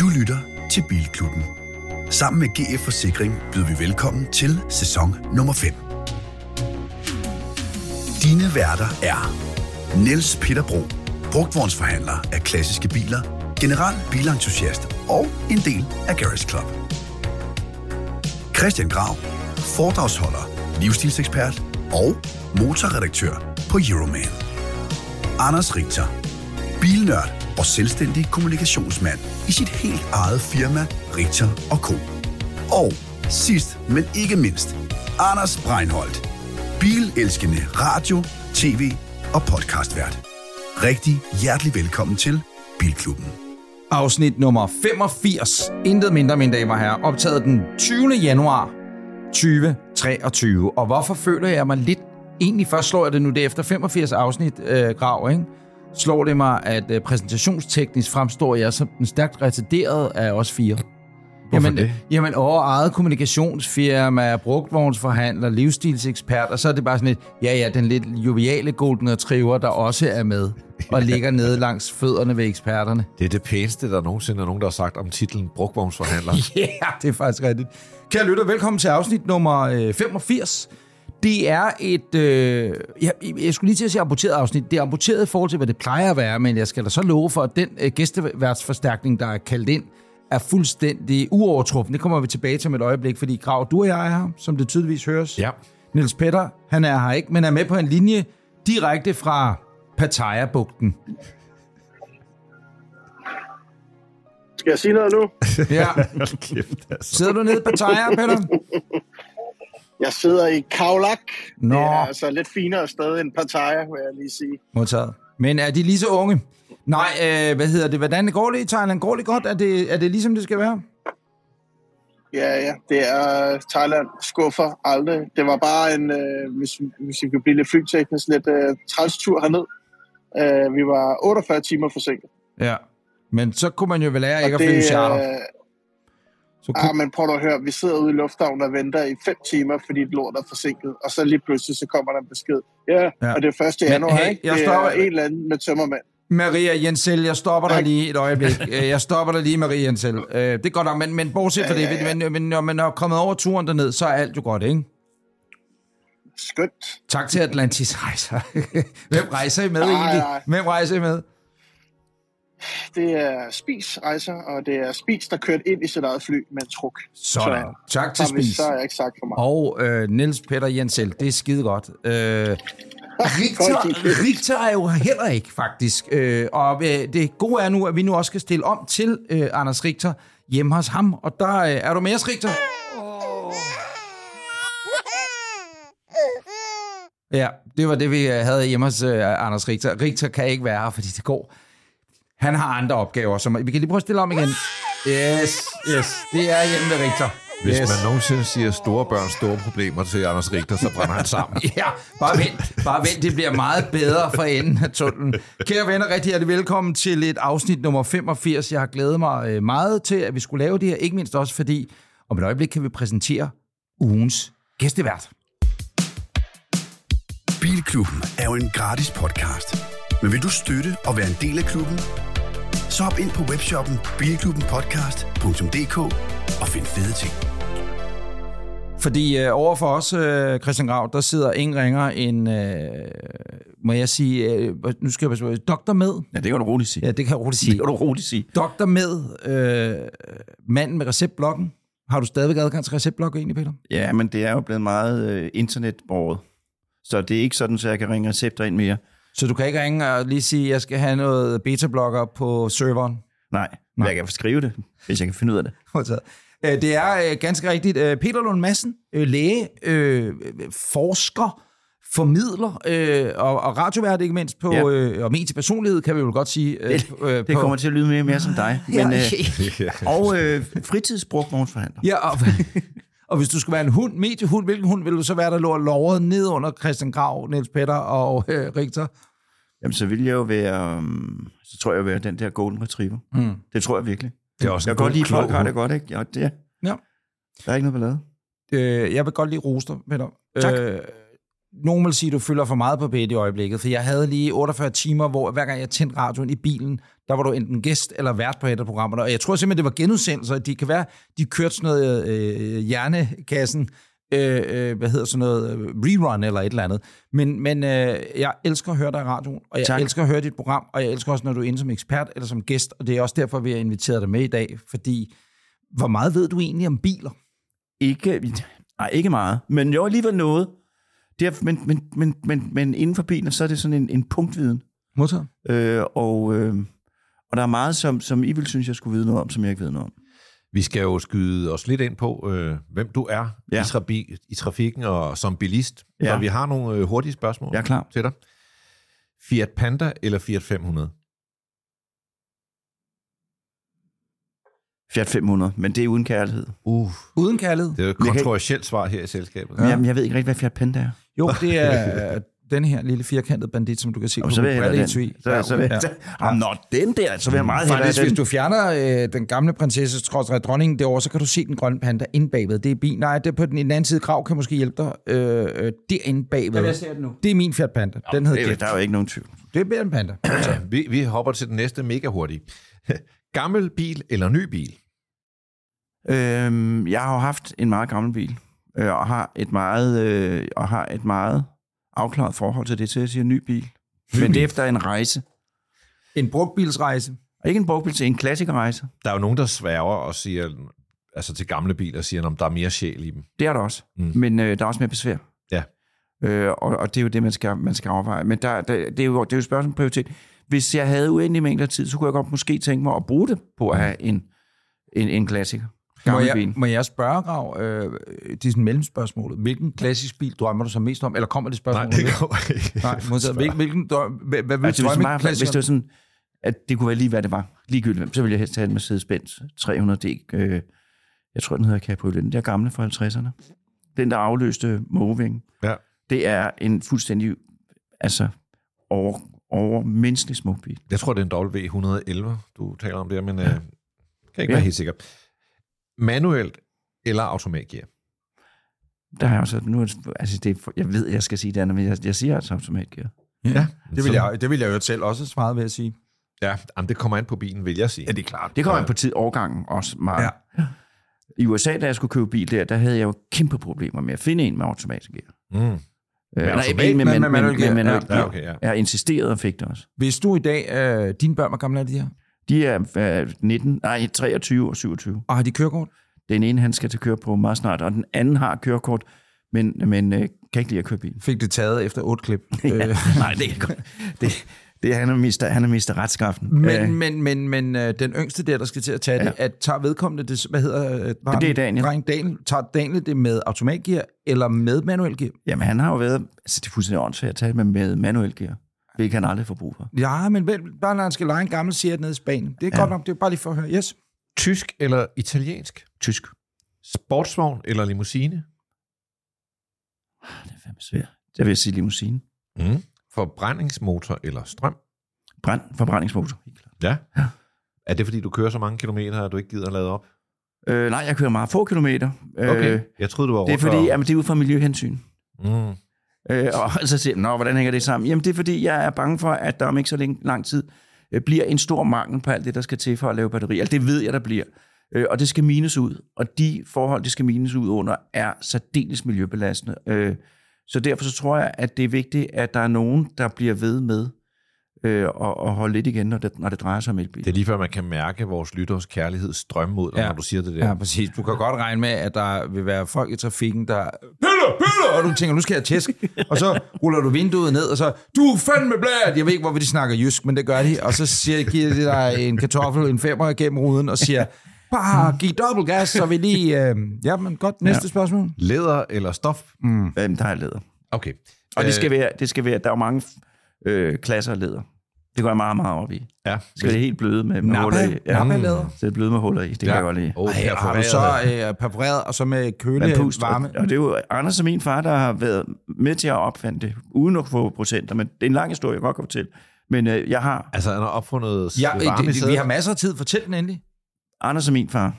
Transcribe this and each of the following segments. Du lytter til Bilklubben. Sammen med GF Forsikring byder vi velkommen til sæson nummer 5. Dine værter er Niels Peter Bro, brugtvognsforhandler af klassiske biler, general bilentusiast og en del af Garage Club. Christian Graub, foredragsholder, livsstilsekspert og motorredaktør på Euroman. Anders Richter, bilnørd og selvstændig kommunikationsmand i sit helt eget firma Richter & Co. Og sidst, men ikke mindst, Anders Breinholt, bilelskende radio, tv og podcastvært. Rigtig hjertelig velkommen til Bilklubben. Afsnit nummer 85, intet mindre, mine damer og herrer, optaget den 20. januar 2023. Og hvorfor føler jeg mig lidt... Egentlig først slår jeg det nu, det efter 85 afsnit Grav, ikke? Slår det mig, at præsentationsteknisk fremstår jeg som den stærkt retarderet af os fire. Hvorfor jamen, det? Jamen, eget kommunikationsfirma, brugtvognsforhandler, livsstilsekspert, og så er det bare sådan et, ja, den lidt joviale golden retriever, der også er med og ligger nede langs fødderne ved eksperterne. Det er det pæneste, der nogensinde er nogen, der har sagt om titlen brugtvognsforhandler. Ja, yeah, det er faktisk rigtigt. Kære lytter, velkommen til afsnit nummer 85. Det er et, jeg skulle lige til at sige amputeret afsnit. Det er amputeret i forhold til, hvad det plejer at være, men jeg skal da så love for, at den gæsteværtsforstærkning, der er kaldt ind, er fuldstændig uovertruffen. Det kommer vi tilbage til med et øjeblik, fordi Grav, du og jeg er her, som det tydeligvis høres. Ja. Niels Petter, han er her ikke, men er med på en linje direkte fra Pattaya-bugten. Skal jeg sige noget nu? Ja. Sidder du nede i Pattaya, Petter? Jeg sidder i Kaulak. Nå. Det er altså lidt finere sted end Pattaya, vil jeg lige sige. Modtaget. Men er de lige så unge? Nej, hvordan går det i Thailand? Går det godt? Er det ligesom det skal være? Ja, det er Thailand skuffer aldrig. Det var bare en, hvis vi kunne blive lidt flyteknisk, lidt trælstur herned. Vi var 48 timer forsinket. Ja, men så kunne man jo vel lære ikke at flyve charter. Men prøv at høre, vi sidder ude i lufthavnen og venter i 5 timer, fordi det lort er forsinket, og så lige pludselig så kommer der en besked. Ja. Og det er 1. januar, hey, ikke? Det er en eller anden med tømmermand. Maria Jensel, jeg stopper dig lige et øjeblik. Jeg stopper dig lige, Maria Jensel. Det går da, men bortset fra det, men når man er kommet over turen derned, så er alt jo godt, ikke? Skønt. Tak til Atlantis Rejser. Hvem rejser I med egentlig? Hvem rejser I med? Det er Spies Rejser, og det er Spies, der kørte ind i sit eget fly med en truk. Sådan. Så, tak til Spies. Så har jeg ikke sagt for meget. Og Niels Peter Jensel, det er skide godt. Richter er jo heller ikke, faktisk. Og det gode er nu, at vi nu også skal stille om til Anders Richter hjemme hos ham. Og der er du med os, Richter? Ja, det var det, vi havde hjemme hos Anders Richter. Richter kan ikke være her, fordi det går... Han har andre opgaver, som... Vi kan lige prøve at stille om igen. Yes. Det er hjemme med Richter. Hvis man nogensinde siger store børn, store problemer til Anders Richter, så brænder han sammen. Ja, bare vent. Det bliver meget bedre for enden af tunnelen. Kære venner, rigtig hjertelig velkommen til et afsnit nummer 85. Jeg har glædet mig meget til, at vi skulle lave det her. Ikke mindst også fordi, om et øjeblik kan vi præsentere ugens gæstevært. Bilklubben er jo en gratis podcast. Men vil du støtte og være en del af klubben? Så hop ind på webshoppen bilklubbenpodcast.dk og find fede ting. Fordi over for os, Christian Grav, der sidder ingen ringer en, må jeg sige, nu skal jeg bare doktor med. Ja, det kan du roligt sige. Doktor med, manden med receptblokken. Har du stadigvæk adgang til receptblokken egentlig, Peter? Ja, men det er jo blevet meget internetborget. Så det er ikke sådan, at jeg kan ringe recepter ind mere. Så du kan ikke ringe og lige sige, at jeg skal have noget beta-blokker på serveren? Nej. Jeg kan skrive det, hvis jeg kan finde ud af det. Det er ganske rigtigt. Peter Lund Madsen, læge, forsker, formidler og radiovært ikke mindst på, ja. Og mediepersonlighed kan vi jo godt sige. Det kommer til at lyde mere og mere som dig. Men, og fritidsbrugtvognsforhandler. Ja, og hvis du skulle være en hund, mediehund, hvilken hund ville du så være, der lå låret ned under Christian Grav, Niels Petter og Richter? Jamen, så ville jeg jo være, så tror jeg jo være den der golden retriever. Mm. Det tror jeg virkelig. Det er også jeg kan godt lide, folk har det godt, ikke? Ja, det er. Ja. Der er ikke noget ballade. Jeg vil godt lide roster, Peter. Tak. Nogen vil sige, at du fylder for meget på P1 i øjeblikket, for jeg havde lige 48 timer, hvor hver gang jeg tændte radioen i bilen, der var du enten gæst eller vært på et af programmerne. Og jeg tror simpelthen, det var genudsendelser. Det kan være, de kørte sådan noget hjernekassen, rerun eller et eller andet. Men jeg elsker at høre dig i radioen, og jeg elsker at høre dit program, og jeg elsker også, når du er inde som ekspert eller som gæst, og det er også derfor, vi har inviteret dig med i dag, fordi hvor meget ved du egentlig om biler? Ikke meget, men jo alligevel noget. Men inden for bilen, så er det sådan en punktviden. Modtaget. Og der er meget, som I vil synes, jeg skulle vide noget om, som jeg ikke ved noget om. Vi skal jo skyde os lidt ind på, hvem du er i trafikken og som bilist. Ja. Så vi har nogle hurtige spørgsmål til dig. Fiat Panda eller Fiat 500? Fiat 500, men det er uden kærlighed. Uden kærlighed? Det er jo et kontroversielt svar her i selskabet. Ja. Jamen, jeg ved ikke rigtig, hvad Fiat Panda er. Jo, det er den her lille firkantede bandit, som du kan se. Jamen, på så vil jeg hellere den. Den der, så vil jeg meget hellere den. Hvis du fjerner den gamle prinsesse, dronningen derovre, så kan du se den grønne panda inde bagved. Det er bilen. Nej, det er på den anden side. Grav kan måske hjælpe dig derinde bagved. Ja, jeg ser den nu. Det er min Fiat Panda. Den hedder Gæft. Der er jo ikke nogen tvivl. Det er bedre en panda. Vi hopper til den næste mega hurtigt. Gammel bil eller ny bil? Jeg har jo haft en meget gammel bil, og har et meget, afklaret forhold til det, så jeg siger ny bil. Men det er efter en rejse. En brugtbilsrejse? Ikke en brugtbilsrejse, en klassikerrejse. Der er jo nogen, der sværger og siger, altså til gamle biler, og siger, om der er mere sjæl i dem. Det er der også, men der er også mere besvær. Ja. Og det er jo det, man skal overveje. Men det er jo et spørgsmål om prioritet. Hvis jeg havde uendelig mængder tid, så kunne jeg godt måske tænke mig at bruge det på at have en klassiker. Må jeg spørge, Grav, det er sådan mellemspørgsmålet. Hvilken klassisk bil drømmer du så mest om? Eller kommer det spørgsmål? Nej, det kommer ikke. Nej, hvilken drømmer klassiker? Hvis det var sådan, at det kunne være lige, hvad det var. Ligegyldigt, så ville jeg helst have en Mercedes-Benz 300D. Jeg tror, den hedder Cabriolet. Den der gamle fra 50'erne. Den, der afløste Moving. Ja. Det er en fuldstændig overmenneskelig smuk bil. Jeg tror, det er en W111, du taler om der, men jeg kan ikke være helt sikker. Manuelt eller automatgear? Der har jeg også... jeg ved, jeg skal sige det andet, men jeg siger altså automatgear. Ja, det vil jeg jo selv også svare ved at sige. Ja, det kommer an på bilen, vil jeg sige. Ja, det er klart. Det kommer an på årgangen også meget. Ja. I USA, da jeg skulle købe bil der havde jeg jo kæmpe problemer med at finde en med automatgear. Mm. Jeg insisterede og fik det også. Hvis du i dag, dine børn, hvor gamle er de her? De er 23 og 27. Og har de kørekort? Den ene, han skal til køre på meget snart, og den anden har kørekort, men kan ikke lide at køre bil. Fik det taget efter 8 klip? Nej, det er godt. Han har mistet retskaften. Men den yngste der skal til at tage det, at tager vedkommende det, hvad hedder det er Daniel. Daniel tager Daniel det med automatgear eller med manuel gear? Jamen han har jo været, altså det er fuldstændig åndssvagt at tage det med manuel gear. Det kan han aldrig få brug for. Ja, men bare når han skal lege en gammel Seat nede i Spanien. Det er godt nok, det er bare lige for at høre. Yes. Tysk eller italiensk? Tysk. Sportsvogn eller limousine? Det er fandme svært. Jeg vil sige limousine. Mm. Forbrændingsmotor eller strøm? Forbrændingsmotor. Ja? Er det, fordi du kører så mange kilometer, at du ikke gider at lade op? Nej, jeg kører meget få kilometer. Okay, jeg troede, du var overfor. Det er fordi, det er ud fra miljøhensyn. Og så siger jeg, hvordan hænger det sammen? Jamen, det er fordi, jeg er bange for, at der om ikke så lang tid bliver en stor mangel på alt det, der skal til for at lave batterier. Altså, det ved jeg, der bliver. Og det skal mines ud. Og de forhold, det skal mines ud under, er særdeles miljøbelastende. Så derfor så tror jeg, at det er vigtigt, at der er nogen, der bliver ved med at holde lidt igen, når det drejer sig om elbiler. Det er lige før, man kan mærke vores lytters kærlighed strømme mod dig, når du siger det der. Ja, præcis. Du kan godt regne med, at der vil være folk i trafikken, der... Piller! Og du tænker, nu skal jeg tæsk. Og så ruller du vinduet ned, og så... Du er fandme blæt! Jeg ved ikke, hvorfor de snakker jysk, men det gør de. Og så giver de dig en kartoffel, en femmer igennem ruden, og siger... Bare give dobbelt gas, så vi lige... Jamen, godt. Næste spørgsmål. Læder eller stof? Der er læder. Okay. Og det skal være... Der er jo mange klasser af læder. Det går jeg meget, meget op i. Ja. Det skal det helt bløde med huller i. Nappa-læder. Så det bløde med huller i. Det kan jeg godt lide. Har du så perforeret, og så med kølevarme? Og det er jo Anders og min far, der har været med til at opfinde det, uden at få procenter. Men det er en lang historie, jeg godt kan fortælle. Men jeg har... Altså, han har opfundet varme i sædet. Vi har masser af tid. Fortæl den endelig. Anders og min far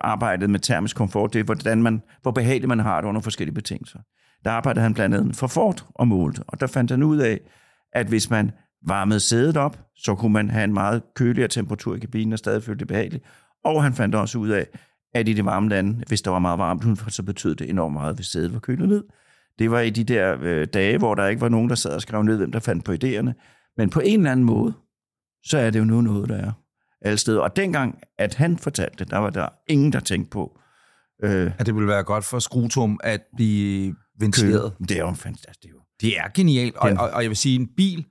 arbejdede med termisk komfort. Det er, hvor behageligt man har det under forskellige betingelser. der arbejdede han blandt andet for Ford og målte. Og der fandt han ud af, at hvis man varmede sædet op, så kunne man have en meget køligere temperatur i kabinen og stadig følte det behageligt. Og han fandt også ud af, at i det varme lande, hvis der var meget varmt udenfor, så betød det enormt meget, hvis sædet var kølet ned. Det var i de der dage, hvor der ikke var nogen, der sad og skrev ned, hvem der fandt på idéerne. Men på en eller anden måde, så er det jo nu noget, der er alle steder. Og dengang, at han fortalte, der var der ingen, der tænkte på. At det ville være godt for skrutum at blive ventileret. Det er jo fantastisk. Det er genialt. Og jeg vil sige, en bil,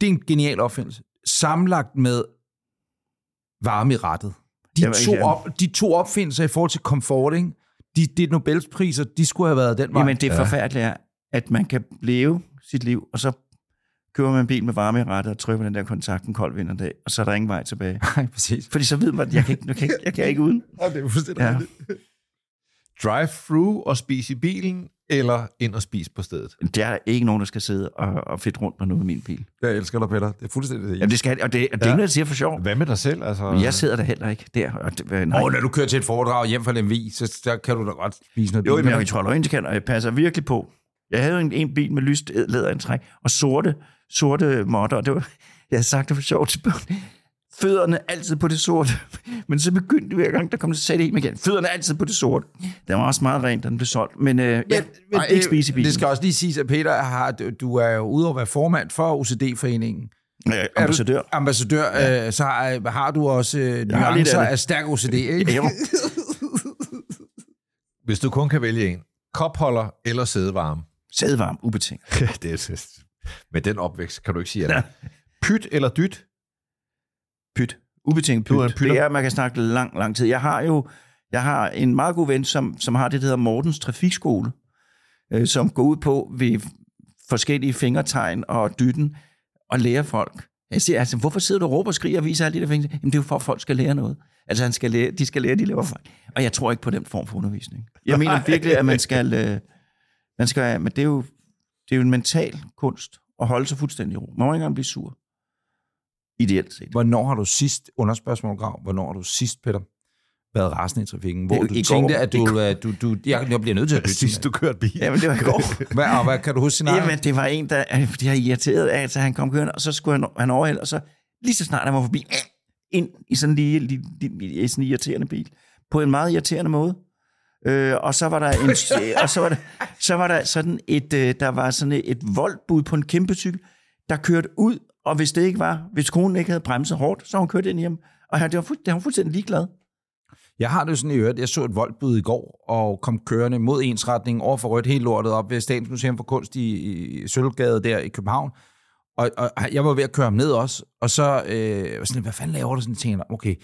det er en genial opfindelse. Sammenlagt med varme i rattet. De to opfindelser i forhold til komfort, ikke? De Nobelspriser, de skulle have været den vej. Jamen, det forfærdelige er, at man kan leve sit liv, og så køber man en bil med varme i rattet og trykker den der kontakten kold vinterdag, og så er der ingen vej tilbage. Nej, præcis. Fordi så ved man, at jeg kan ikke uden. Ja, det er fuldstændig rigtigt. Drive-thru og spise i bilen, eller ind og spise på stedet? Der er ikke nogen, der skal sidde og fedte rundt med noget i min bil. Jeg elsker dig, Peter. Det er fuldstændig det. Jamen, det skal, og det er ikke noget, jeg siger for sjov. Hvad med dig selv? Altså? Men jeg sidder der heller ikke der. Når du kører til et foredrag hjem fra LMV, så der kan du da godt spise noget. Jo, men jeg tror, og jeg passer virkelig på. Jeg havde en bil med lyst læderindtræk og sorte måtter, og det var, jeg havde sagt det for sjovt til børn. Fødderne altid på det sorte. Men så begyndte hver gang, der kom så sagde det igen. Fødderne altid på det sorte. Den var også meget rent, da den blev solgt. Men ikke spise i bilen. Det skal også lige siges, at Peter, du er jo ude at være formand for OCD-foreningen. Ambassadør. Ambassadør. Ja. Så har du også nuancer af stærk OCD, ikke? Ja, hvis du kun kan vælge en. Kopholder eller sædevarme? Sædevarme, ubetinget. Med den opvækst kan du ikke sige andet. Pyt eller dyt? Pyt. Ubetinget pyt. Det er, man kan snakke lang tid. Jeg har en meget god ven, som har det, der hedder Mortens Trafikskole, som går ud på ved forskellige fingertegn og dytten og lærer folk. Jeg siger, altså, hvorfor sidder du og råber og skriger og viser alle de der fingre? Jamen, det er jo for, at folk skal lære noget. Altså, de skal lære, de laver fejl. Og jeg tror ikke på den form for undervisning. Jeg mener virkelig, at man skal, men det er jo en mental kunst at holde sig fuldstændig i ro. Man må ikke engang blive sur. Ideelt set. Hvornår har du sidst, underspørgsmål Grav, hvornår har du sidst, Peter, været rasende i trafikken? Hvor du tænkte, at jeg bliver nødt til at bytte. Sidst du kørte bil. Jamen, det var i går. Hvad kan du huske scenariet? Jamen, det var en, der jeg irriteret af, at han kom kørende, og så skulle han overhælde, og så lige så snart han var forbi, ind i sådan en irriterende bil. På en meget irriterende måde. Og så var der sådan et voldbud på en kæmpe cykel, der kørte ud. Og hvis konen ikke havde bremset hårdt, så hun kørte ind hjem. Og det var fuldstændig ligeglad. Jeg har det sådan i øret. Jeg så et voldbud i går og kom kørende mod ensretningen over for rødt helt lortet op ved Statens Museum for Kunst i Sølvgade der i København. Og jeg var ved at køre ham ned også. Og så var sådan, hvad fanden laver du sådan en ting? Okay,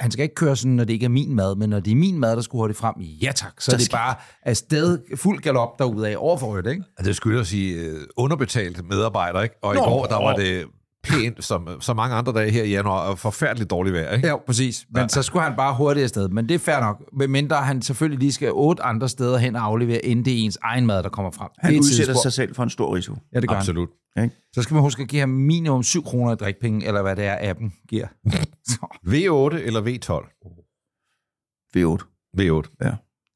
han skal ikke køre sådan, når det ikke er min mad, men når det er min mad, der skulle hurtigt frem. Ja tak, så er det bare afsted fuld galop derudad over for rødt, ikke? Det skylder at sige underbetalt medarbejdere, ikke? Og i går, der var det pænt, som så mange andre dage her i januar, og forfærdeligt dårligt vejr, ikke? Ja, præcis. Men så skulle han bare hurtigt afsted. Men det er fair nok. Medmindre han selvfølgelig lige skal 8 andre steder hen og aflevere, inden det er ens egen mad, der kommer frem. Han udsætter sig selv for en stor risiko. Ja, det gør absolut. Ikke? Så skal man huske at give ham minimum 7 kroner i drikpenge, eller hvad det er, appen giver. V8 eller V12? V8. V8? Ja,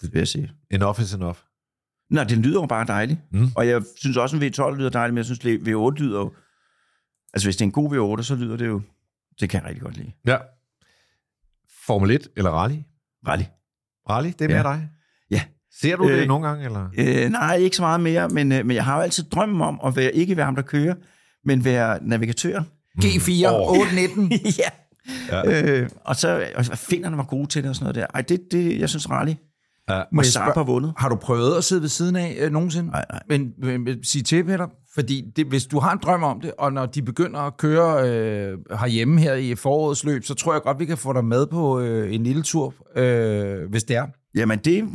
det vil jeg sige. Enough is enough. Nej, det lyder jo bare dejligt. Mm. Og jeg synes også, en V12 lyder dejligt, men jeg synes, V8 lyder jo... Altså, hvis det er en god V8, så lyder det jo... Det kan jeg rigtig godt lide. Ja. Formel 1 eller rally? Rally, det er mere dig? Ja. Ser du det nogle gange, eller? Nej, ikke så meget mere, men jeg har jo altid drømmen om at være ham, der kører, men være navigatør. G4, 819. Ja. Og finderne var gode til det og sådan noget der. Ej, jeg synes rally. Ja. Og Saab har vundet. Har du prøvet at sidde ved siden af nogensinde? Nej. Men sig til, Peter, fordi hvis du har en drøm om det, og når de begynder at køre herhjemme her i forårets løb, så tror jeg godt, vi kan få dig med på en lille tur, hvis det er. Jamen jeg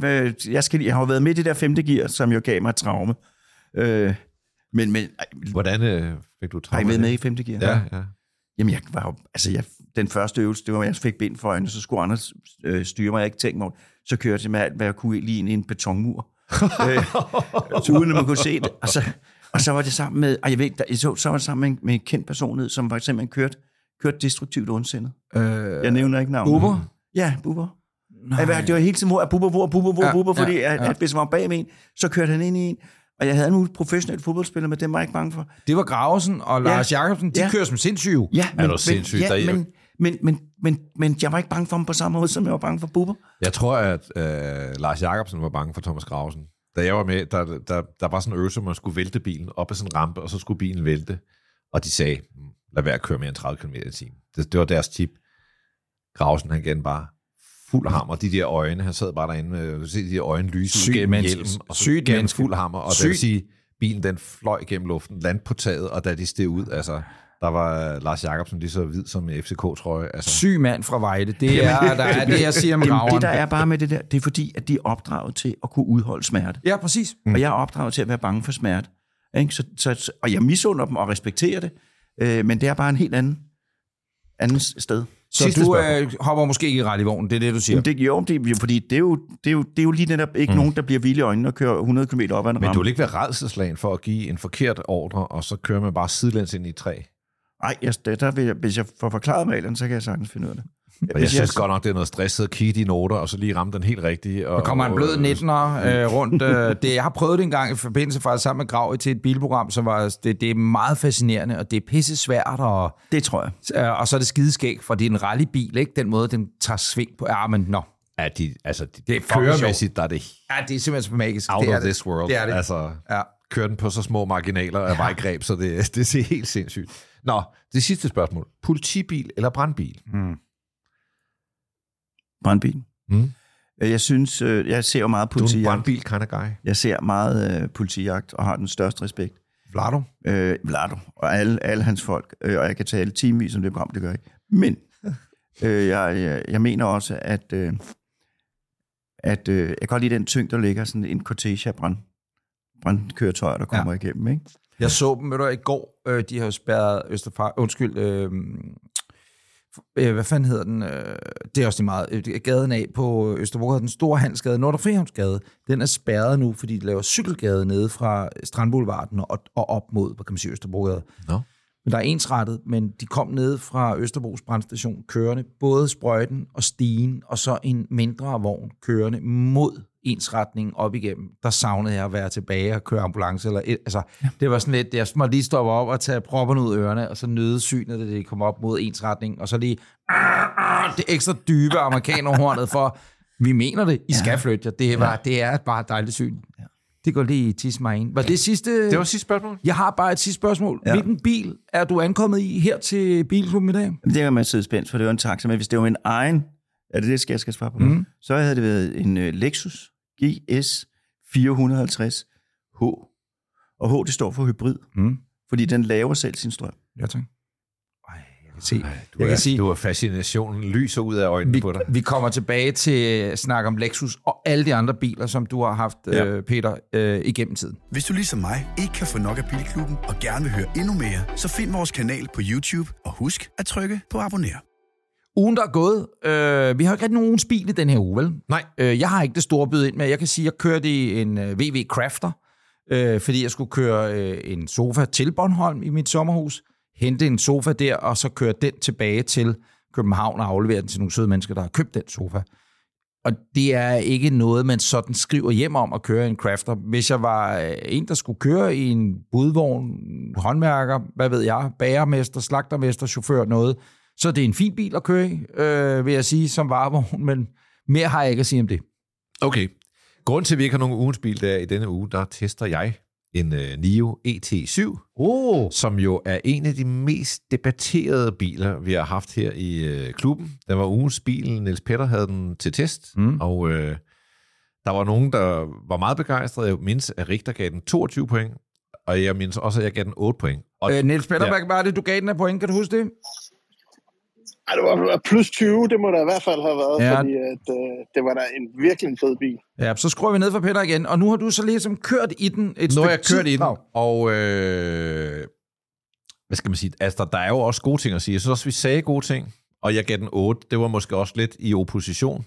har jo været med i det der 5. gear, som jo gav mig et traume. Hvordan fik du traume? Jeg var med i 5. gear. Ja. Jamen jeg var jo, den første øvelse, det var, jeg fik bind for øjnene, så skulle Anders styre mig, jeg ikke tænkte mig, så kørte jeg med alt, hvad jeg kunne lige ind i en betonmur. Uden at man kunne se det. Og så var det sammen med, med en kendt personlighed, som for eksempel kørte destruktivt ondsindet. Jeg nævner ikke navnet. Bubber? Ja, Bubber. Det var hele tiden, hvor buber, fordi hvis han var bag med en, så kørte han ind i en. Og jeg havde nogle professionelle fodboldspillere, men det var jeg ikke bange for. Det var Gravesen og Lars Jacobsen, de kører som sindssyge. Ja, men jeg var ikke bange for ham på samme måde, som jeg var bange for Bubber. Jeg tror, at Lars Jacobsen var bange for Thomas Gravesen. Da jeg var med, der var sådan en øvelse, hvor man skulle vælte bilen op ad sådan en rampe, og så skulle bilen vælte. Og de sagde, lad være at køre mere end 30 km i timen. Det var deres tip. Gravesen, han igen bare fuld hammer. De der øjne, han sad bare derinde med, du ser de der øjne lyse gennem hjelmen. Sygt menneske. Fuld hammer, og det vil sige, bilen den fløj gennem luften, landte på taget, og da de steg ud, altså... Der var Lars Jacobsen lige så hvid som FCK-trøje. Altså. Syg mand fra Vejle. Det er, der er det, jeg siger om Graveren. Det, der er bare med det der, det er fordi, at de er opdraget til at kunne udholde smerte. Ja, præcis. Og jeg er opdraget til at være bange for smerte. Ikke? Og jeg misunder dem og respekterer det. Men det er bare en helt anden sted. Så du hopper måske ikke ret i vognen, det er det, du siger? Fordi det er jo lige netop ikke nogen, der bliver vilde i øjnene og kører 100 km op ad en ramme. Men du vil ikke være rædselslagen for at give en forkert ordre, og så kører man bare sidelæns ind i et træ? Nej, hvis jeg får forklaret reglerne, så kan jeg sagtens finde ud af det. Jeg synes godt nok, det er noget stresset at kigge i noter, og så lige ramme den helt rigtige. Og der kommer en blød 19'er rundt. Jeg har prøvet det en gang i forbindelse faktisk sammen med Grav til et bilprogram, som var, det er meget fascinerende, og det er pisse svært. Og, det tror jeg. Og så er det skideskæg, for det er en rallybil, ikke? Den måde, den tager sving på. Ja, men nå. Ja, det er køremæssigt, der er det. Ja, det er simpelthen magisk. Out of this world. Det er det. Altså, ja. Kører den på så små marginaler af vejgreb, så det ser helt sindssygt. Nå, det sidste spørgsmål. Politibil eller brandbil? Brandbil. Jeg synes, jeg ser jo meget politijagt. Du er en brandbil kind of guy. Jeg ser meget politijagt og har den største respekt. Vlado? Vlado og alle hans folk. Og jeg kan tale timevis om det program, det gør jeg ikke. Men jeg mener også, at jeg kan godt lide den tyngde, der ligger sådan en cortege af brandkøretøjer, der kommer igennem, ikke? Jeg så dem, i går. De har jo spærret det er også lige meget. Gaden af på Østerbro, den store handelsgade, Nordre Frihavnsgade, den er spærret nu, fordi de laver cykelgade nede fra Strandboulevarden og op mod, hvad kan man sige, Østerbrogade. No. Men der er ensrettet, men de kom nede fra Østerbros brandstation kørende, både sprøjten og stigen, og så en mindre vogn kørende mod ensretningen op igennem. Der savnede jeg at være tilbage og køre ambulance. Det var sådan lidt, jeg måtte lige stoppe op og tage propperne ud af ørerne, og så nøde synet, da det kom op mod ensretningen, og så lige det ekstra dybe amerikanerhornet for, vi mener det, I skal flytte jer. Det er bare et dejligt syn. Ja. Det går lige tisse mig ind. Det var sidste spørgsmål. Jeg har bare et sidste spørgsmål. Ja. Hvilken bil er du ankommet i her til Bilklubben i dag? Det var man siddet spændt, for det var en taxa, men hvis det var en egen, jeg skal svare på, så havde det været en Lexus GS450H. Og H, det står for hybrid, fordi den laver selv sin strøm. Ja, tak. Du er fascinationen lyser ud af øjnene på dig. Vi kommer tilbage til snak om Lexus og alle de andre biler, som du har haft, Peter, igennem tiden. Hvis du ligesom mig ikke kan få nok af Bilklubben og gerne vil høre endnu mere, så find vores kanal på YouTube og husk at trykke på abonner. Ugen, der er gået. Vi har ikke rigtig nogen ugens bil i den her uge, vel? Nej. Jeg har ikke det store byde ind med. Jeg kan sige, at jeg kørte i en VW Crafter, fordi jeg skulle køre en sofa til Bornholm i mit sommerhus. Hente en sofa der, og så køre den tilbage til København og aflevere den til nogle søde mennesker, der har købt den sofa. Og det er ikke noget, man sådan skriver hjem om at køre en Crafter. Hvis jeg var en, der skulle køre i en budvogn, håndværker, hvad ved jeg, bagermester, slagtermester, chauffør, noget, så det er en fin bil at køre i, vil jeg sige, som varevogn, men mere har jeg ikke at sige om det. Okay. Grunden til, at vi ikke har nogen ugens bil, der i denne uge, der tester jeg en NIO ET7, som jo er en af de mest debatterede biler, vi har haft her i klubben. Den var ugens bil, Niels Peter havde den til test, og der var nogen, der var meget begejstrede. Jeg mindes, at Richter gav den 22 point, og jeg mindes også, at jeg gav den 8 point. Niels Peter, hvad var det, du gav den af point? Kan du huske det? Ej, det var plus 20, det må der i hvert fald have været, fordi at, det var da en virkelig fed bil. Ja, så skruer vi ned for Peter igen, og nu har du så ligesom kørt i den et stykke. Nu har jeg kørt i den, og hvad skal man sige, altså der er jo også gode ting at sige. Jeg synes også, vi sagde gode ting, og jeg gav den 8, det var måske også lidt i opposition.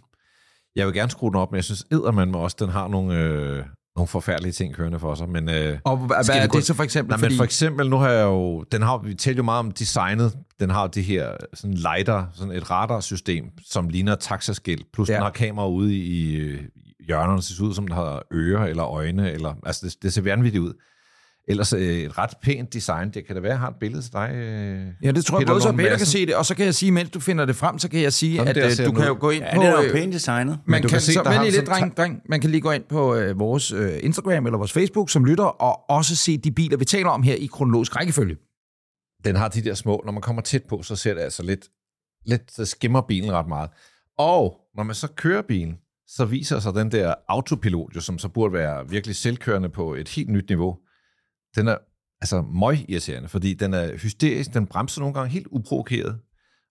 Jeg vil gerne skrue den op, men jeg synes eddermame også, den har nogle nogle forfærdelige ting kørende for sig, men og hvad er det så for eksempel? Nej, fordi... men for eksempel nu har jeg jo den har vi talt jo meget om designet. Den har det her sådan lidar, sådan et radarsystem, som ligner taxaskilt. Plus den har kameraer ude i hjørnerne, så det ser ud som den har ører eller øjne eller altså det ser vanvittigt ud. Ellers et ret pænt design. Det kan da være, jeg har et billede til dig. Ja, det tror jeg både så Peter kan se det, og så kan jeg sige, mens du finder det frem, så kan jeg sige, sådan at du kan jo gå ind på... Ja, det er jo pænt designet. Man kan se, så, der lidt, dreng, man kan lige gå ind på vores Instagram eller vores Facebook som lytter, og også se de biler, vi taler om her i kronologisk rækkefølge. Den har de der små... Når man kommer tæt på, så ser det altså lidt så skimmer bilen ret meget. Og når man så kører bilen, så viser sig den der autopilot, jo, som så burde være virkelig selvkørende på et helt nyt niveau. Den er altså møgirriterende, fordi den er hysterisk, den bremser nogle gange helt uprovokeret,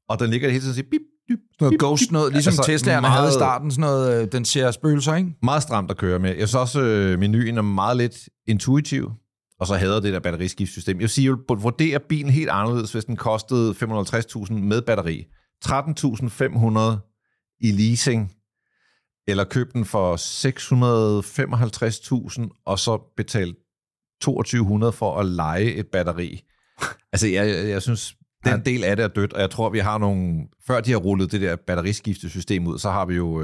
og den ligger hele tiden og siger bip, dyb, noget ghost, noget, ligesom altså, Tesla'erne havde i starten, sådan noget, den ser spøgelser, ikke? Meget stramt at køre med. Jeg synes også, menuen er meget lidt intuitiv, og så hader det der batteriskiftsystem. Jeg vil sige, at jeg vil vurdere bilen helt anderledes, hvis den kostede 550.000 med batteri, 13.500 i leasing, eller køb den for 655.000, og så betale 2200 for at leje et batteri. Altså, jeg synes, den del af det er dødt, og jeg tror, vi har nogle... Før de har rullet det der batteriskiftesystem ud, så har vi jo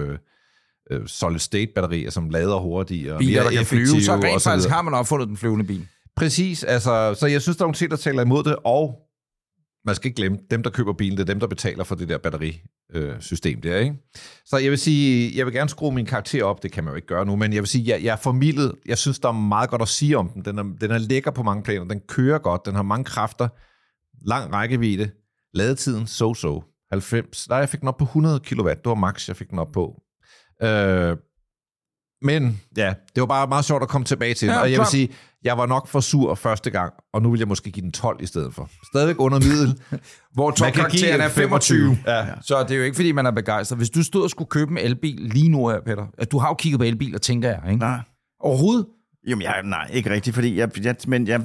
solid-state-batterier, som lader hurtigt og biler, mere effektive. Flyve, så rent faktisk har man opfundet den flyvende bil. Præcis, altså... Så jeg synes, der er nogle ting, der taler imod det, og man skal ikke glemme, dem, der køber bilen, det er dem, der betaler for det der batterisystem der, ikke? Så jeg vil sige, jeg vil gerne skrue min karakter op, det kan man jo ikke gøre nu, men jeg vil sige, jeg er formidlet, jeg synes, der er meget godt at sige om den, den er lækker på mange planer, den kører godt, den har mange kræfter, lang rækkevidde, ladetiden, so-so, 90, nej, jeg fik den op på 100 kW, det var max, jeg fik den op på. Men ja, det var bare meget sjovt at komme tilbage til den, ja, og jeg vil sige, jeg var nok for sur første gang, og nu vil jeg måske give den 12 i stedet for. Stadigvæk under middel. Hvor topkarakteren er 25. Ja. Så det er jo ikke, fordi man er begejstret. Hvis du stod og skulle købe en elbil lige nu, Peter, at du har jo kigget på elbiler, tænker jeg, ikke? Nej. Overhovedet? Jamen, nej, ikke rigtigt, fordi jeg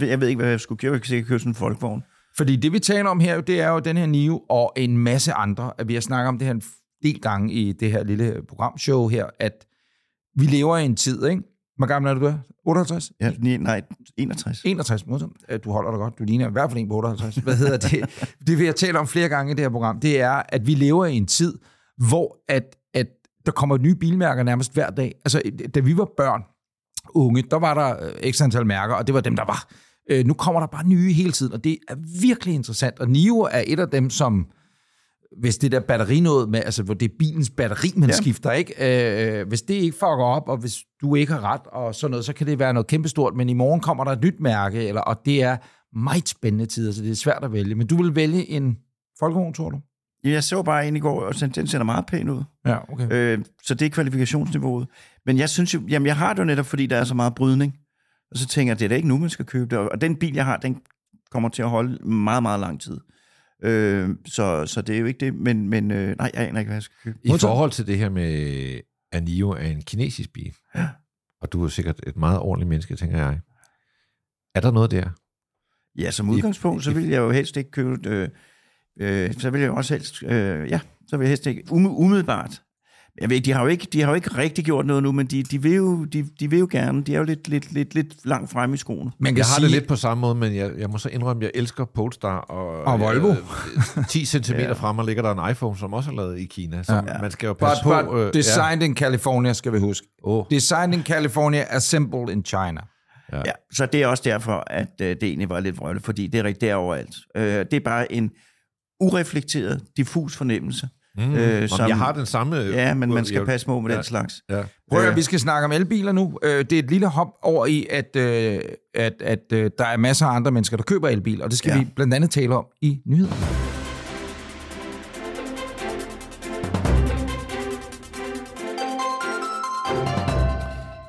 ved ikke, hvad jeg skulle købe. Jeg kan sikkert købe sådan en folkevogn. Fordi det, vi taler om her, det er jo den her Nio og en masse andre. At vi har snakket om det her en del gange i det her lille programshow her, at vi lever i en tid, ikke? Hvor gammel er du? 58? Ja, nej, 61. 61, du holder dig godt. Du ligner i hvert fald en på 58. Hvad hedder det? Det vil jeg tale om flere gange i det her program. Det er, at vi lever i en tid, hvor at der kommer nye bilmærker nærmest hver dag. Altså, da vi var børn, unge, der var der ekstra antal mærker, og det var dem, der var. Nu kommer der bare nye hele tiden, og det er virkelig interessant. Og Nio er et af dem, som... Hvis det der batteri noget med, altså hvor det er bilens batteri, man skifter, ikke? Hvis det ikke fucker op, og hvis du ikke har ret og sådan noget, så kan det være noget kæmpestort, men i morgen kommer der et nyt mærke, og det er meget spændende tider, så det er svært at vælge. Men du vil vælge en folkevogn, tror du? Ja, jeg så bare en i går, og den ser meget pæn ud. Ja, okay. Så det er kvalifikationsniveauet. Men jeg synes jo, jamen jeg har det jo netop, fordi der er så meget brydning, og så tænker jeg, det er da ikke nu, man skal købe det. Og den bil, jeg har, den kommer til at holde meget, meget lang tid. Så det er jo ikke det, men nej, jeg aner ikke, hvad jeg skal købe. I forhold til det her med, at Nio er en kinesisk bil, og du er sikkert et meget ordentligt menneske, tænker jeg. Er der noget der? Ja, som udgangspunkt, så vil jeg jo helst ikke købe... så vil jeg også helst... så vil jeg helst ikke... Umiddelbart. Jeg ved ikke, de har jo ikke rigtig gjort noget nu, men de vil jo gerne. De er jo lidt langt frem i skoene. Jeg har det lidt på samme måde, men jeg må så indrømme, jeg elsker Polestar og Volvo. 10 centimeter fremme ligger der en iPhone, som også er lavet i Kina. Så man skal jo passe på. Designed in California, skal vi huske. Designed in California, assembled in China. Ja, så det er også derfor, at det egentlig var lidt vrøvlet, fordi det er rigtigt overalt. Det er bare en ureflekteret, diffus fornemmelse. Jeg har den samme... Ja, men man skal passe på med den slags. Ja. Prøv at vi skal snakke om elbiler nu. Det er et lille hop over i, at der er masser af andre mennesker, der køber elbiler, og det skal vi blandt andet tale om i nyhederne.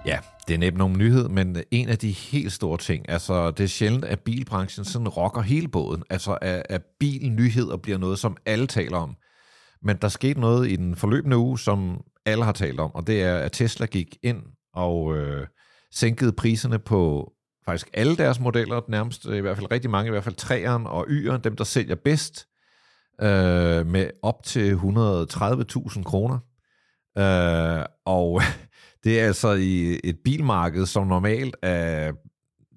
Ja, det er næppe nogen nyhed, men en af de helt store ting, altså det er sjældent, at bilbranchen sådan rocker hele båden, altså at bilnyheder bliver noget, som alle taler om. Men der skete noget i den forløbende uge, som alle har talt om, og det er, at Tesla gik ind og sænkede priserne på faktisk alle deres modeller, nærmest i hvert fald rigtig mange, i hvert fald 3'eren og Y'eren, dem der sælger bedst, med op til 130.000 kroner. Og Det er altså i et bilmarked, som normalt er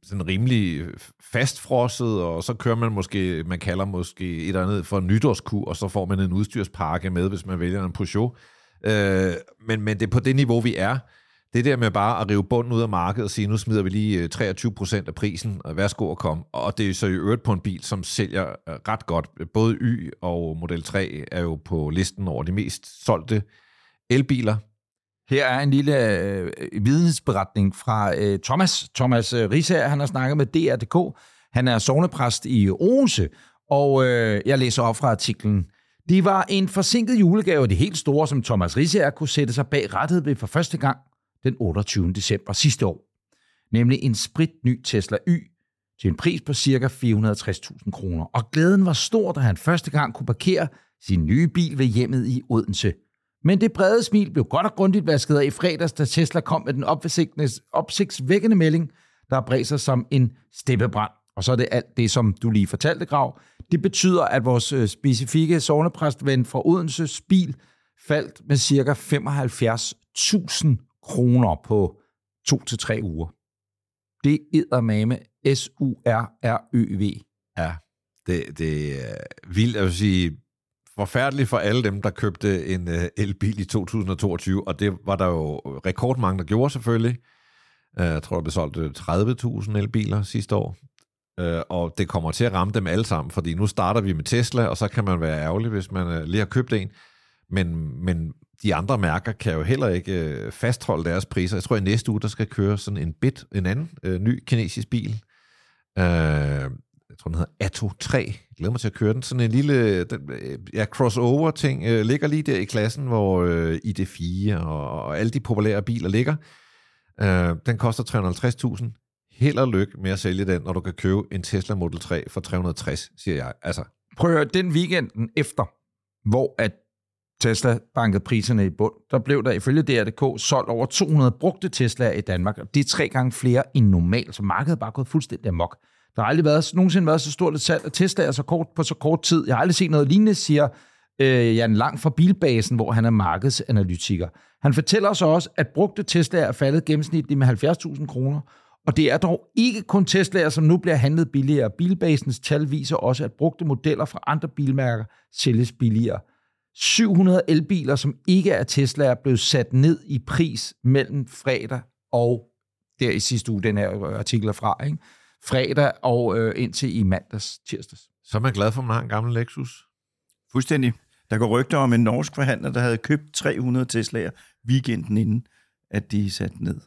sådan rimelig fastfrosset, og så kører man måske, man kalder måske et eller andet for en nytårskur, og så får man en udstyrspakke med, hvis man vælger en Peugeot. Men det er på det niveau, vi er. Det der med bare at rive bunden ud af markedet og sige, nu smider vi lige 23% af prisen, og værsgo at komme. Og det er så i øvrigt på en bil, som sælger ret godt. Både Y og Model 3 er jo på listen over de mest solgte elbiler. Her er en lille vidensberetning fra Thomas. Thomas Risager, han har snakket med DR.dk. Han er sognepræst i Odense, og jeg læser op fra artiklen. Det var en forsinket julegave af de helt store, som Thomas Risager kunne sætte sig bag rattet ved for første gang den 28. december sidste år. Nemlig en spritny Tesla Y til en pris på ca. 460.000 kroner. Og glæden var stor, da han første gang kunne parkere sin nye bil ved hjemmet i Odense. Men det brede smil blev godt og grundigt vasket af i fredags, da Tesla kom med den opsigtsvækkende melding, der bredte sig som en steppebrand. Og så er det alt det, som du lige fortalte, Grav. Det betyder, at vores specifikke sognepræstven fra Odenses bil faldt med ca. 75.000 kroner på 2-3 uger. Det eddermame SURRØV. Ja, det er vildt at sige. Forfærdeligt for alle dem, der købte en elbil i 2022, og det var der jo rekordmange, der gjorde selvfølgelig. Jeg tror, der blev solgt 30.000 elbiler sidste år, og det kommer til at ramme dem alle sammen, fordi nu starter vi med Tesla, og så kan man være ærgerlig, hvis man lige har købt en, men de andre mærker kan jo heller ikke fastholde deres priser. Jeg tror, i næste uge, der skal køre sådan en anden ny kinesisk bil, jeg tror, den hedder Atto 3. Jeg glæder mig til at køre den. Sådan en lille crossover-ting ligger lige der i klassen, hvor ID4 og alle de populære biler ligger. Den koster 350.000. Held og lykke med at sælge den, når du kan købe en Tesla Model 3 for 360, siger jeg. Altså. Prøv at høre, den weekenden efter, hvor at Tesla bankede priserne i bund, der blev der ifølge DR.dk solgt over 200 brugte Teslaer i Danmark. Det er 3 gange flere end normalt, så markedet bare gået fuldstændig amok. Der har aldrig nogensinde været så stort et salg af Tesla'er på så kort tid. Jeg har aldrig set noget lignende, siger Jan Lang fra Bilbasen, hvor han er markedsanalytiker. Han fortæller så også, at brugte Tesla'er er faldet gennemsnitligt med 70.000 kroner, og det er dog ikke kun Tesla'er, som nu bliver handlet billigere. Bilbasens tal viser også, at brugte modeller fra andre bilmærker sælges billigere. 700 elbiler, som ikke er Tesla'er, blev sat ned i pris mellem fredag og der i sidste uge, den her artikel er fra, ikke? Fredag og indtil i tirsdags. Så er man glad for, at man har en gammel Lexus. Fuldstændig. Der går rygter om en norsk forhandler, der havde købt 300 Tesla'er weekenden inden, at de satte ned.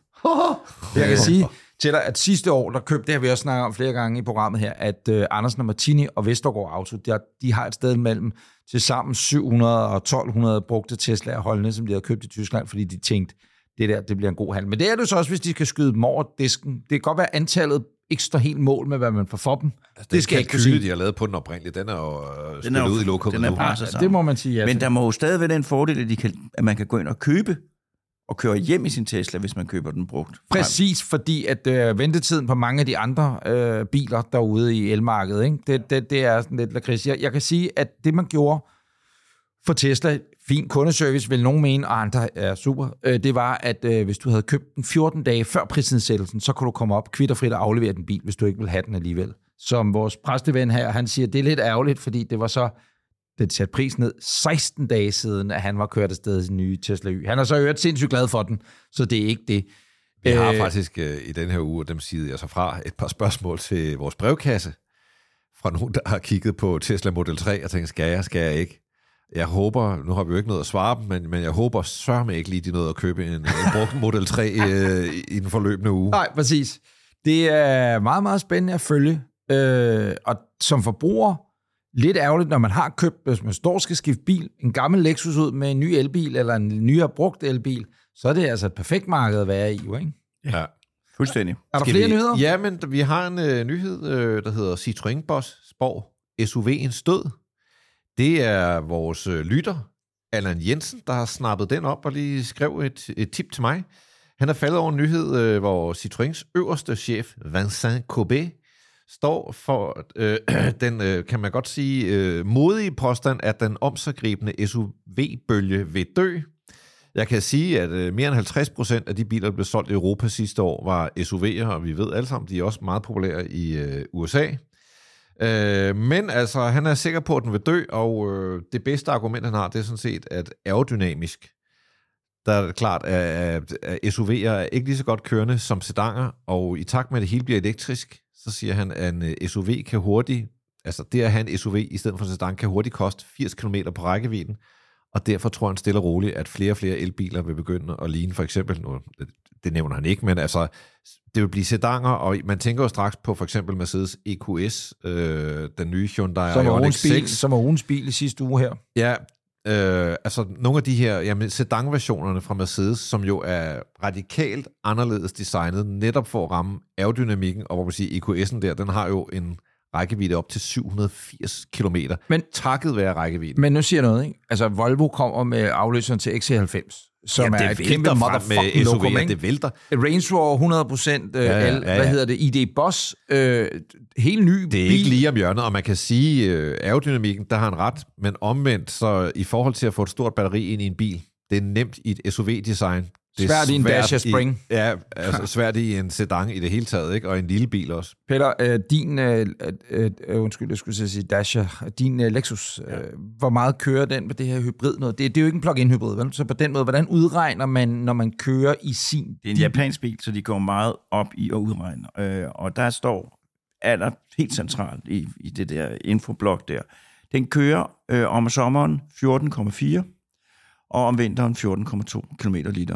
Jeg kan sige til dig, at sidste år, der købte, det har vi også snakket om flere gange i programmet her, at Andersen og Martini og Vestergaard Auto, de har et sted mellem til sammen 700 og 1200 brugte Tesla'er holdende, som de havde købt i Tyskland, fordi de tænkte, det bliver en god handel. Men det er det så også, hvis de kan skyde dem over disken. Det kan godt være antallet ikke står helt mål med, hvad man får for dem. Altså, det skal ikke sige. De har lavet på den oprindeligt. Den er jo spillet ud i lokummet nu. Det må man sige, ja. Men der må jo stadig være den fordel, at man kan gå ind og købe og køre hjem i sin Tesla, hvis man køber den brugt. Præcis, fordi at ventetiden på mange af de andre biler derude i elmarkedet, ikke? Det er sådan lidt lakrids. Jeg kan sige, at det man gjorde for Tesla, fin kundeservice, vil nogen mene, og andre er super, det var, at hvis du havde købt den 14 dage før prisnedsættelsen, så kunne du komme op kvitterfrit og aflevere den bil, hvis du ikke ville have den alligevel. Som vores præsteven her, han siger, det er lidt ærgerligt, fordi det var så, det satte prisen ned 16 dage siden, at han var kørt afsted i sin nye Tesla Y. Han er så øvrigt sindssygt glad for den, så det er ikke det. Vi har faktisk i den her uge, dem sidder jeg så fra, et par spørgsmål til vores brevkasse, fra nogen, der har kigget på Tesla Model 3 og tænkt, skal jeg ikke? Jeg håber, nu har vi jo ikke noget at svare dem, men jeg håber sørme ikke lige, de nåede at købe en brugt Model 3 i den forløbende uge. Nej, præcis. Det er meget, meget spændende at følge. Og som forbruger, lidt ærgerligt, når man har købt, hvis man står og skal skifte bil, en gammel Lexus ud med en ny elbil, eller en nyere brugt elbil, så er det altså et perfekt marked at være i, ikke? Ja, fuldstændig. Er der flere nyheder? Ja, men vi har en nyhed, der hedder Citroën Boss Spor SUV'ens død. Det er vores lytter, Allan Jensen, der har snappet den op og lige skrev et tip til mig. Han er faldet over en nyhed, hvor Citroëns øverste chef, Vincent Courbet, står for den, kan man godt sige, modige påstand, at den omsaggribende SUV-bølge vil dø. Jeg kan sige, at mere end 50% af de biler, der blev solgt i Europa sidste år, var SUV'er, og vi ved alle sammen, de er også meget populære i USA. Men altså, han er sikker på, at den vil dø, og det bedste argument, han har, det er sådan set, at aerodynamisk, der er klart, at SUV'er er ikke lige så godt kørende som sedaner, og i takt med, at det hele bliver elektrisk, så siger han, at en SUV kan hurtigt, altså det at have en SUV i stedet for en sedan, kan hurtigt koste 80 km på rækkevidden, og derfor tror han stille og roligt, at flere og flere elbiler vil begynde at ligne for eksempel, nu, det nævner han ikke, men altså, det vil blive sedaner, og man tænker jo straks på for eksempel Mercedes EQS, den nye Hyundai Ioniq 6. Som var ugens bil i sidste uge her. Ja, altså nogle af de her sedan-versionerne fra Mercedes, som jo er radikalt anderledes designet, netop for at ramme aerodynamikken, og hvor man siger, EQS'en der, den har jo en rækkevidde op til 780 km, men takket være rækkevidden. Men nu siger jeg noget, ikke? Altså, Volvo kommer med afløseren til XC90, som ja, er et kæmpe motherfucking lokum, ikke? Det vælter. Range Rover 100%, hvad hedder det, ID Boss, helt ny bil. Det er ikke lige om hjørnet, og man kan sige, aerodynamikken, der har en ret, men omvendt, så i forhold til at få et stort batteri ind i en bil, det er nemt i et SUV-design. Det svært i en Dacia Spring. Ja, altså svært i en sedan i det hele taget, ikke? Og en lille bil også. Peter, din Lexus, ja. Hvor meget kører den med det her hybrid noget? Det er jo ikke en plug-in hybrid, vel? Så på den måde, hvordan udregner man, når man kører i sin? Det er en japansk bil, så de går meget op i at udregne. Og der står alder helt centralt i det der infoblog der. Den kører om sommeren 14,4 og om vinteren 14,2 km/l.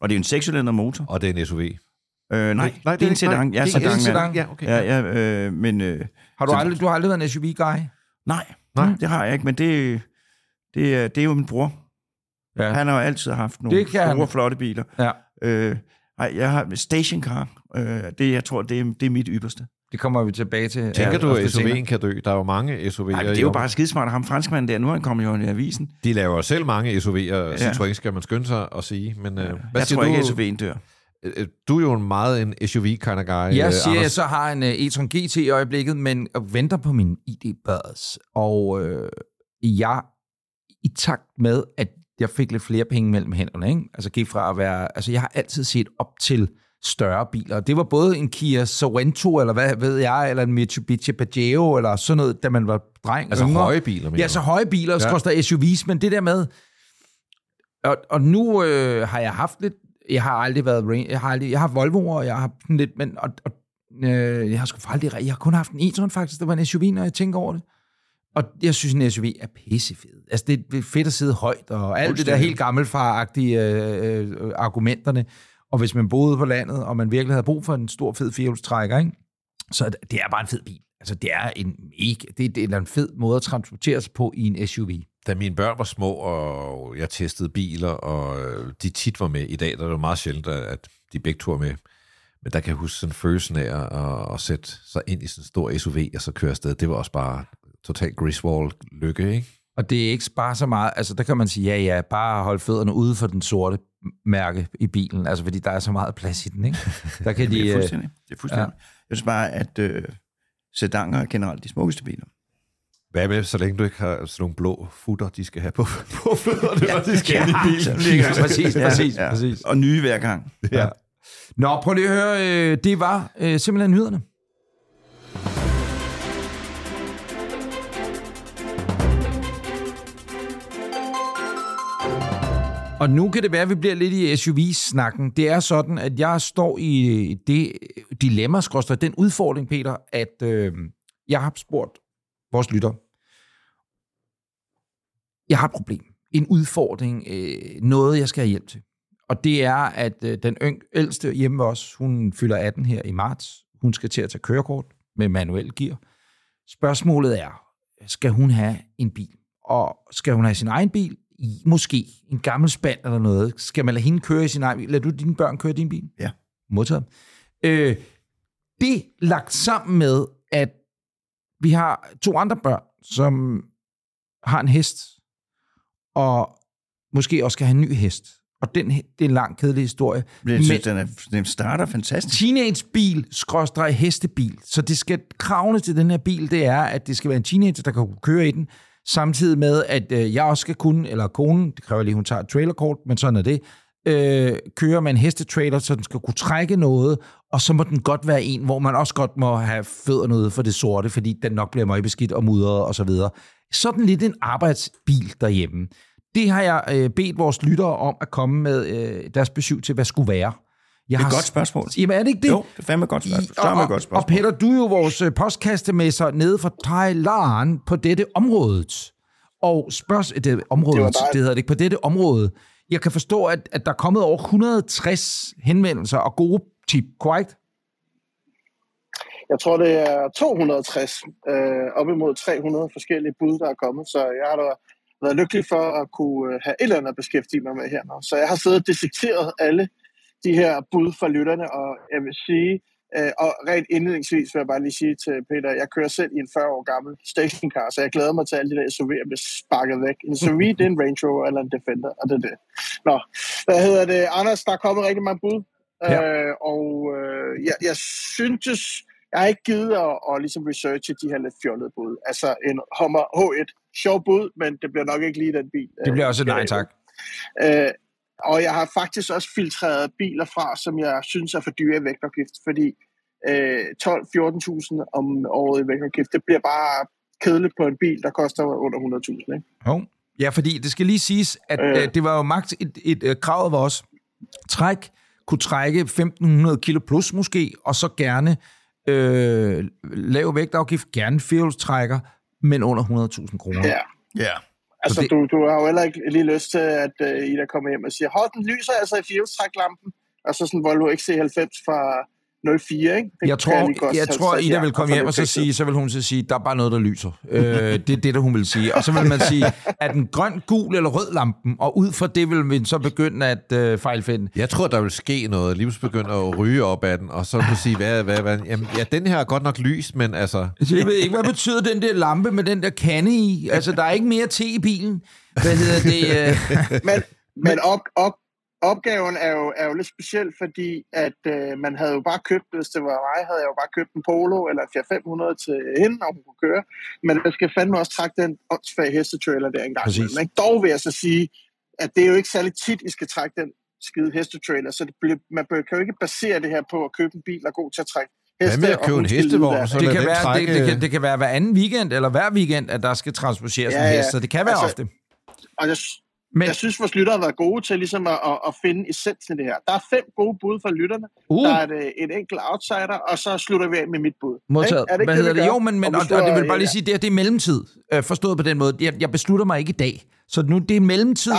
Og det er en 6-cylinder motor. Og det er en SUV. Nej, det er en sedan. Ja, sedan. Ja, okay. Ja, men du har aldrig været en SUV guy? Nej, det har jeg ikke, men det er jo min bror. Ja. Han har jo altid haft nogle store flotte biler. Ja. Jeg har stationcar. Jeg tror det er mit ypperste. Det kommer vi tilbage til. Tænker du, at SUV'en kan dø? Der er jo mange SUV'er. Nej, det er jo bare skidsmart. Ham franskmanden der, nu han kommet jo i avisen. De laver selv mange SUV'er, så tror jeg ikke, skal man skynde sig at sige. Men, jeg tror ikke, SUV'en dør. Du er jo en meget en SUV-kind of guy, Anders. Jeg siger, jeg så har en e-tron GT i øjeblikket, men venter på min ID-Buzz. Og jeg, i takt med, at jeg fik lidt flere penge mellem hænderne, ikke? Altså gik fra at være... Altså jeg har altid set op til større biler. Det var både en Kia Sorento, eller hvad ved jeg, eller en Mitsubishi Pajero, eller sådan noget, da man var dreng. Altså yngre. Høje biler. Ja, så høje biler, og så der SUVs, men det der med... Og nu har jeg haft lidt... Jeg har aldrig været... Jeg har Volvo'er, og jeg har lidt... Men, jeg har sgu aldrig... Jeg har kun haft en e-tron, faktisk. Det var en SUV, når jeg tænker over det. Og jeg synes, en SUV er pissefed. Altså, det er fedt at sidde højt, og alt det der helt gammelfar-agtige argumenterne. Og hvis man boede på landet, og man virkelig havde brug for en stor, fed firehjulstrækker, ikke? Så det er bare en fed bil. Altså, det er det er en fed måde at transportere sig på i en SUV. Da mine børn var små, og jeg testede biler, og de tit var med. I dag der er det jo meget sjældent, at de begge to er med. Men der kan jeg huske sådan følelsen af at sætte sig ind i sådan en stor SUV, og så køre afsted. Det var også bare totalt Griswold-lykke, ikke? Og det er ikke bare så meget, altså der kan man sige, ja, bare holde fødderne ude for den sorte mærke i bilen, altså fordi der er så meget plads i den, ikke? Der kan det er fuldstændig. Jeg synes bare, at sedaner er generelt de smukkeste biler. Hvad med, så længe du ikke har sådan nogle blå futter, de skal have på fødderne, når de skal ind i bilen? Ja, præcis. Og nye hver gang. Ja. Nå, prøv lige at høre, det var simpelthen nyhederne. Og nu kan det være, at vi bliver lidt i SUV-snakken. Det er sådan, at jeg står i det dilemma, den udfordring, Peter, at jeg har spurgt vores lytter. Jeg har et problem. En udfordring. Noget, jeg skal have hjælp til. Og det er, at den ældste hjemme os, hun fylder 18 her i marts. Hun skal til at tage kørekort med manuel gear. Spørgsmålet er, skal hun have en bil? Og skal hun have sin egen bil? Måske en gammel spand eller noget. Skal man lade hende køre i sin egen bil? Lad du dine børn køre din bil? Ja. Modtaget. Det lagt sammen med, at vi har to andre børn, som har en hest, og måske også skal have en ny hest. Og det er en lang, kedelig historie. Jeg synes, den starter fantastisk. Teenagebil, skråstreg hestebil. Så det skal kravene til den her bil, det er, at det skal være en teenager, der kan køre i den. samtidig med, at jeg også skal kunne, eller konen, det kræver lige, hun tager et trailerkort, men sådan er det, kører med en hestetrailer, så den skal kunne trække noget, og så må den godt være en, hvor man også godt må have fødderne ude for det sorte, fordi den nok bliver møgbeskidt og mudret og så videre. Sådan lidt en arbejdsbil derhjemme. Det har jeg bedt vores lyttere om at komme med deres besøg til, hvad skulle være. Jeg det er et godt spørgsmål. Jamen er det ikke det? Jo, det er fandme godt spørgsmål. Og Peter, du er jo vores postkastemesser nede fra Thailand på dette område. Og det hedder det ikke, på dette område. Jeg kan forstå, at der er kommet over 160 henvendelser og gode tip, korrekt? Jeg tror, det er 260, op imod 300 forskellige bud, der er kommet. Så jeg har da været lykkelig for at kunne have et eller andet at beskæftige mig med her nu. Så jeg har siddet og dissekteret alle de her bud fra lytterne, og jeg vil sige, og rent indledningsvis vil jeg bare lige sige til Peter, jeg kører selv i en 40 år gammel stationcar, så jeg glæder mig til alle de der SUV'er bliver sparket væk. En SUV, det er en Range Rover eller en Defender, og det er det. Nå, hvad hedder det? Anders, der er kommet rigtig mange bud, ja. Jeg syntes, jeg har ikke givet at ligesom researche de her lidt fjollede bud. Altså en Hummer H1, sjov bud, men det bliver nok ikke lige den bil. Det bliver også et nej tak. Og jeg har faktisk også filtreret biler fra, som jeg synes er for dyre i vægtafgift, fordi 12-14.000 om året i vægtafgift, det bliver bare kedeligt på en bil, der koster under 100.000, ikke? Jo, ja, fordi det skal lige siges, at det var jo magt, kravet var også træk, kunne trække 1.500 kilo plus måske, og så gerne lav vægtafgift, gerne firehjulstrækker, men under 100.000 kroner. Ja, ja. Altså, det... du har jo heller ikke lige lyst til, at I der kommer hjem og siger, hov, den lyser altså i firehjulstræklampen, og så sådan Volvo XC90 fra 04, ikke? Den jeg tror Ida vil komme hjem og så vil hun sige, der er bare noget, der lyser. Det er det, der hun vil sige. Og så vil man sige, er den grøn, gul eller rød lampen? Og ud fra det vil man så begynde at fejlfinde. Jeg tror, der vil ske noget. Lige pludselig begynder at ryge op af den, og så vil du sige, hvad? Jamen, ja, den her er godt nok lys, men altså... Jeg ved ikke, hvad betyder den der lampe med den der kande i? Altså, der er ikke mere te i bilen. Hvad hedder det? Men opgaven er jo lidt speciel, fordi at man havde jo bare købt, hvis det var mig, havde jeg jo bare købt en Polo eller en Fiat 500 til hende, og hun kunne køre. Men jeg skal fandme også trække den åndsfag hestetrailer der engang. Men dog vil jeg så sige, at det er jo ikke særlig tit, I skal trække den skide hestetrailer, så man kan jo ikke basere det her på at købe en bil, der er god til at trække heste. Hvad med at købe en hestevogn? Så det kan være hver anden weekend, eller hver weekend, at der skal transporteres en hest, så det kan være ofte. Men... Jeg synes, vores lyttere har været gode til ligesom at finde essensen i det her. Der er 5 gode bud fra lytterne. Der er et enkelt outsider, og så slutter vi af med mit bud. Modtaget. Er det ikke det? Jo, men og det vil bare lige sige, det er mellemtid. Forstået på den måde. Jeg beslutter mig ikke i dag. Så nu det er mellemtid,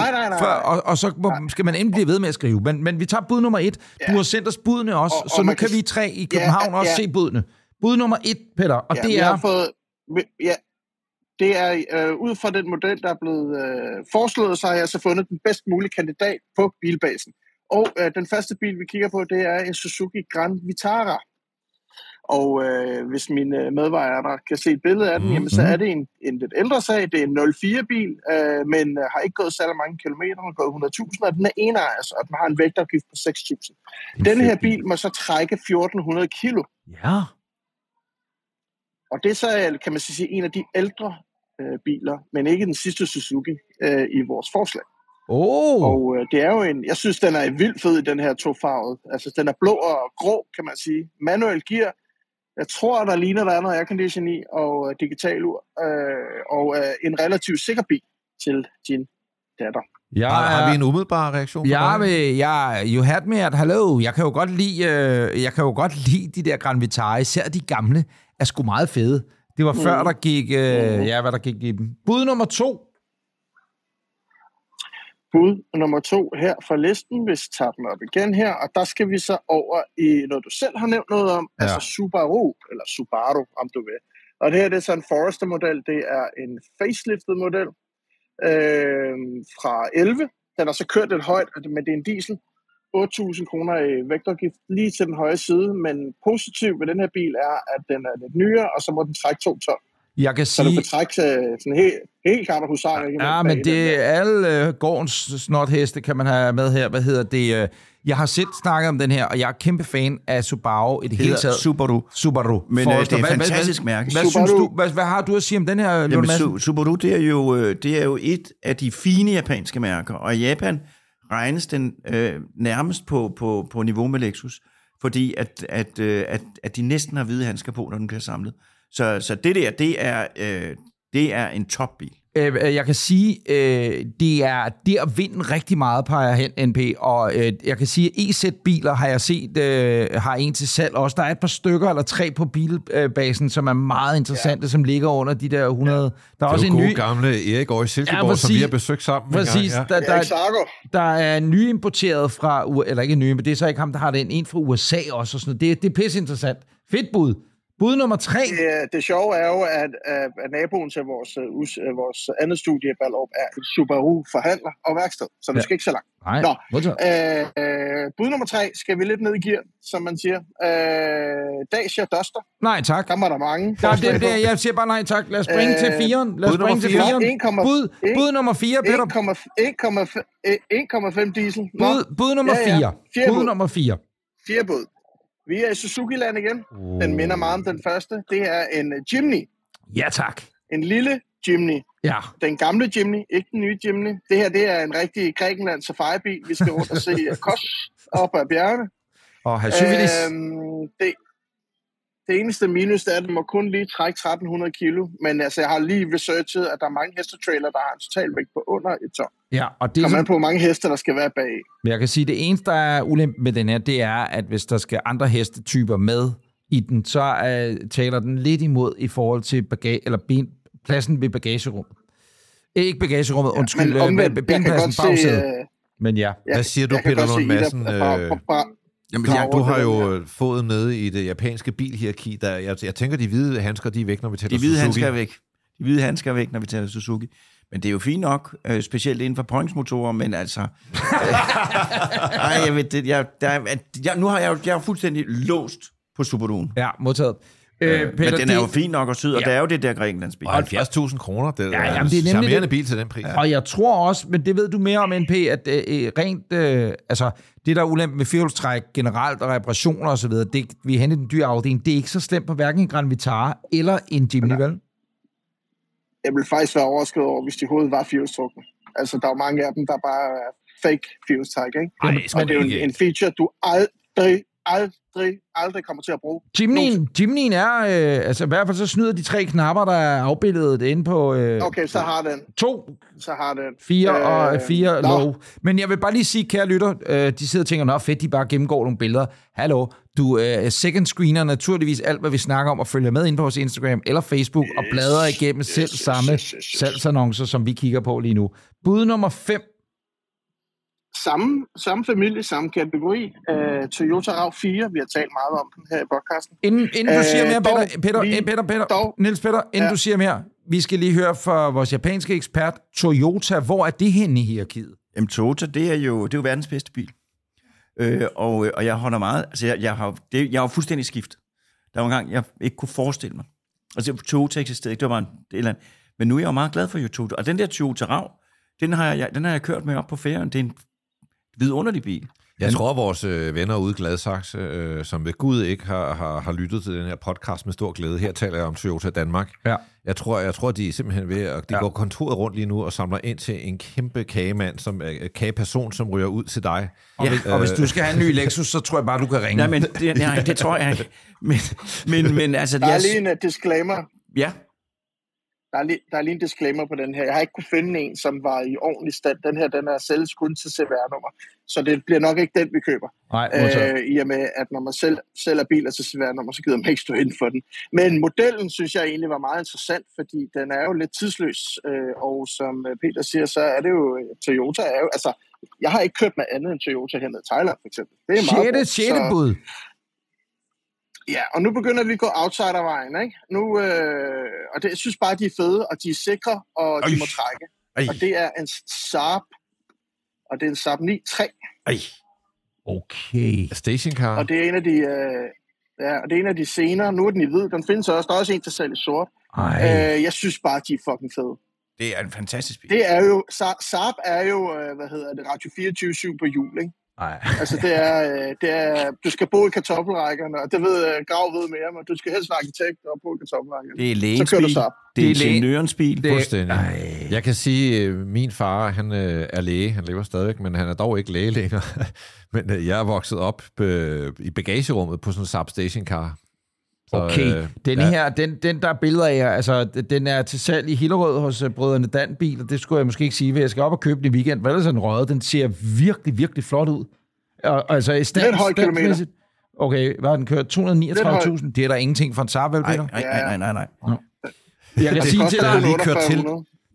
og så skal man endelig blive ved med at skrive. Men vi tager bud nummer 1. Du har sendt os budene også, og så nu kan vi 3 i København også se budene. Bud nummer 1, Peter, og det er... Det er ud fra den model, der er blevet foreslået, så har jeg så fundet den bedst mulige kandidat på bilbasen. Og den første bil, vi kigger på, det er en Suzuki Grand Vitara. Og hvis mine medvejere kan se et billede af den, jamen, så er det en lidt ældre sag. Det er en 04-bil, men har ikke gået særlig mange kilometer. Den har gået 100.000, og den er enejers, og den har en vægtafgift på 6.000. Denne her bil må så trække 1.400 kilo. Ja. Og det er så, kan man sige, en af de ældre biler, men ikke den sidste Suzuki i vores forslag. Og det er jo jeg synes, den er vildt fed, den her tofarvede. Altså, den er blå og grå, kan man sige. Manuel gear. Jeg tror, der ligner, der er noget aircondition i, og digital ur, og en relativt sikker bil til din datter. Har vi en umiddelbar reaktion? You had me at hello. Jeg kan jo godt lide de der Gran Vitara, især de gamle, er sgu meget fede. Det var før, der gik... hvad der gik i dem. Bud nummer 2. Bud nummer 2 her fra listen, hvis vi tager den op igen her, og der skal vi så over i noget, du selv har nævnt noget om, altså Subaru, eller Subaru, om du vil. Og det her, det er så en Forester-model, det er en faceliftet model fra 11. Den har så kørt lidt højt, men det er en diesel. 8.000 kroner i vægtafgift lige til den høje side, men positivt ved den her bil er, at den er lidt nyere, og så må den trække 2 ton. Jeg kan sige... Så du betrækker sådan helt klart husar. Ja, men det er alle gårdens snotheste, kan man have med her. Hvad hedder det? Jeg har selv snakket om den her, og jeg er kæmpe fan af Subaru. Det hedder Subaru. Men det er et fantastisk mærke. Hvad har du at sige om den her? Jamen, Subaru, det er jo et af de fine japanske mærker, og i Japan regnes den nærmest på niveau med Lexus, fordi at de næsten har hvide handsker på, når den bliver samlet. Så det der, det er en topbil. Jeg kan sige, det er der vinden rigtig meget peger hen, NP, og jeg kan sige, at EZ-biler har jeg set, har en til salg også. Der er et par stykker eller tre på bilbasen, som er meget interessante, ja, som ligger under de der 100. Ja. Der er også en ny gamle Erik over i Silkeborg, ja, som vi har besøgt sammen. Præcis. Ja. Der er nyimporteret fra, eller ikke nye, men det er så ikke ham, der har den. En fra USA også og sådan noget. Det er pisseinteressant. Fedt bud. Bud nummer 3. Det sjove er jo, at naboen til vores andet studie i Ballerup er et Subaru-forhandler og værksted, så det skal ikke så langt. Nej. Nå, bud nummer 3 skal vi lidt ned i gear, som man siger. Dacia Duster. Nej tak. Der var der mange. Jeg siger bare nej tak. Lad os springe til 4'eren. Bud nummer 4, Peter. 1,5 diesel. Bud nummer 4. Bud nummer 4. 4 bud. Vi er i Suzuki-land igen. Den minder meget om den første. Det er en Jimny. Ja, tak. En lille Jimny. Ja. Den gamle Jimny, ikke den nye Jimny. Det her, det er en rigtig Grækenland safari-bil. Vi skal rundt og se Kos op ad bjergene. Og Halsøvilis. Det eneste minus, det er, at den må kun lige trække 1.300 kilo. Men altså, jeg har lige researchet, at der er mange hestetrailer, der har en totalvægt på under et ton. Ja, og det kommer an på, hvor mange heste, der skal være bag. Men jeg kan sige, at det eneste, der er ulempe med den her, det er, at hvis der skal andre hestetyper med i den, så taler den lidt imod i forhold til pladsen ved bagagerummet. Ikke bagagerummet, undskyld, ja, men benpladsen, bagsædet. Men ja. Hvad siger du, Peter Lund Madsen? Jamen, du har jo fået nede i det japanske bilhierarki, der jeg tænker, de hvide handsker, de er væk, når vi tæller Suzuki. De hvide handsker er væk, når vi tæller Suzuki. Men det er jo fint nok, specielt inden for pointsmotorer, men altså... Nu har jeg jo fuldstændig låst på Subaru'en. Ja, modtaget. Peter, men den er jo fin nok og sød, og der er jo det der Grækenlandsbil. 70.000 kroner, det er en charmerende bil til den pris. Og jeg tror også, men det ved du mere om, NP, at rent, altså det der er ulempe med firehjulstræk generelt og reparationer osv., det vi henter den dyre afdeling, det er ikke så slemt på hverken en Gran Vitara eller en Jimny, vel? Jeg ville faktisk være overrasket over, hvis de hovedet var firehjulstrukne. Altså der er jo mange af dem, der bare er fake firehjulstræk, ikke? Og det er jo en feature, du aldrig kommer til at bruge. Jimnyen er, altså i hvert fald så snyder de 3 knapper, der er afbildet inde på... okay, så har den. 2. Så har den. 4 og 4 low. Men jeg vil bare lige sige, kære lytter, de sidder og tænker, nå fedt, de bare gennemgår nogle billeder. Hallo, du second screener naturligvis alt, hvad vi snakker om, og følger med inde på vores Instagram eller Facebook, og bladrer igennem selv samme salgsannoncer, som vi kigger på lige nu. Bud nummer 5. Samme familie, samme kategori. Toyota Rav 4, vi har talt meget om den her i podcasten. Inden du siger mere, Niels Peter, du siger mere, vi skal lige høre fra vores japanske ekspert, Toyota, hvor er det henne i hierarkiet? Jamen Toyota, det er jo verdens bedste bil. Og jeg holder meget, altså jeg har fuldstændig skiftet. Der var en gang, jeg ikke kunne forestille mig. Altså Toyota eksisterede ikke, det var bare en eller andet. Men nu er jeg jo meget glad for Toyota, og den der Toyota Rav, den har jeg kørt med op på ferien, det er en vidunderlig bil. Jeg tror, at vores venner ude i Gladsaxe, som ved Gud ikke har lyttet til den her podcast med stor glæde, her taler jeg om Toyota Danmark. Ja. Jeg tror, de er simpelthen ved at... De går kontoret rundt lige nu og samler ind til en kæmpe kagemand, kageperson, som ryger ud til dig. Ja. Og hvis du skal have en ny Lexus, så tror jeg bare, du kan ringe. Nej, det tror jeg ikke. Men altså... Der er lige en disclaimer. Ja. Der er lige en disclaimer på den her. Jeg har ikke kunne finde en, som var i ordentlig stand. Den her, den er sælges kun til CVR-nummer. Så det bliver nok ikke den, vi køber. Nej, i og med, at når man sælger biler til CVR-nummer, så gider man ikke stå inden for den. Men modellen, synes jeg egentlig var meget interessant, fordi den er jo lidt tidsløs. Og som Peter siger, så er det jo Toyota. Altså, jeg har ikke købt med andet end Toyota hen ad Thailand, for eksempel. Det er meget sjette bud. Ja, og nu begynder vi at gå outsidervejen, ikke? Nu, og det, jeg synes bare, de er fede, og de er sikre, og de må trække. Og det er en Saab, og det er en Saab 9-3. Okay. Stationcar. Og det er en af de... Ja, og det er en af de senere. Nu er den i hvid. Den findes også. Der er også en til salg i sort. Jeg synes bare, de er fucking fede. Det er en fantastisk bil. Det er jo... Saab er jo, Radio 24/7 på jul, ikke? Nej. Altså, det er... Du skal bo i kartoffelrækkerne, og det ved Grav ved mere, men du skal helst være arkitekt og bo i kartoffelrækkerne. Det er lægens bil. Det er ingeniørens bil. Det... Jeg kan sige, min far, han er læge. Han lever stadigvæk, men han er dog ikke læge længere. Men jeg er vokset op i bagagerummet på sådan en Saab stationcar. Så, okay, den der er billeder af jer, altså den er til salg i Hillerød hos brødrene Dan-bil, og det skulle jeg måske ikke sige, for jeg skal op og købe den i weekend, for ellers er den røget, den ser virkelig, virkelig flot ud. Og, altså i stand... Lidt høj kilometer. Okay, hvad har den kørt? 239.000? Det er der ingenting for en Saab, vel, Peter? Nej. Jeg kan sige til dig, at lige kørt til...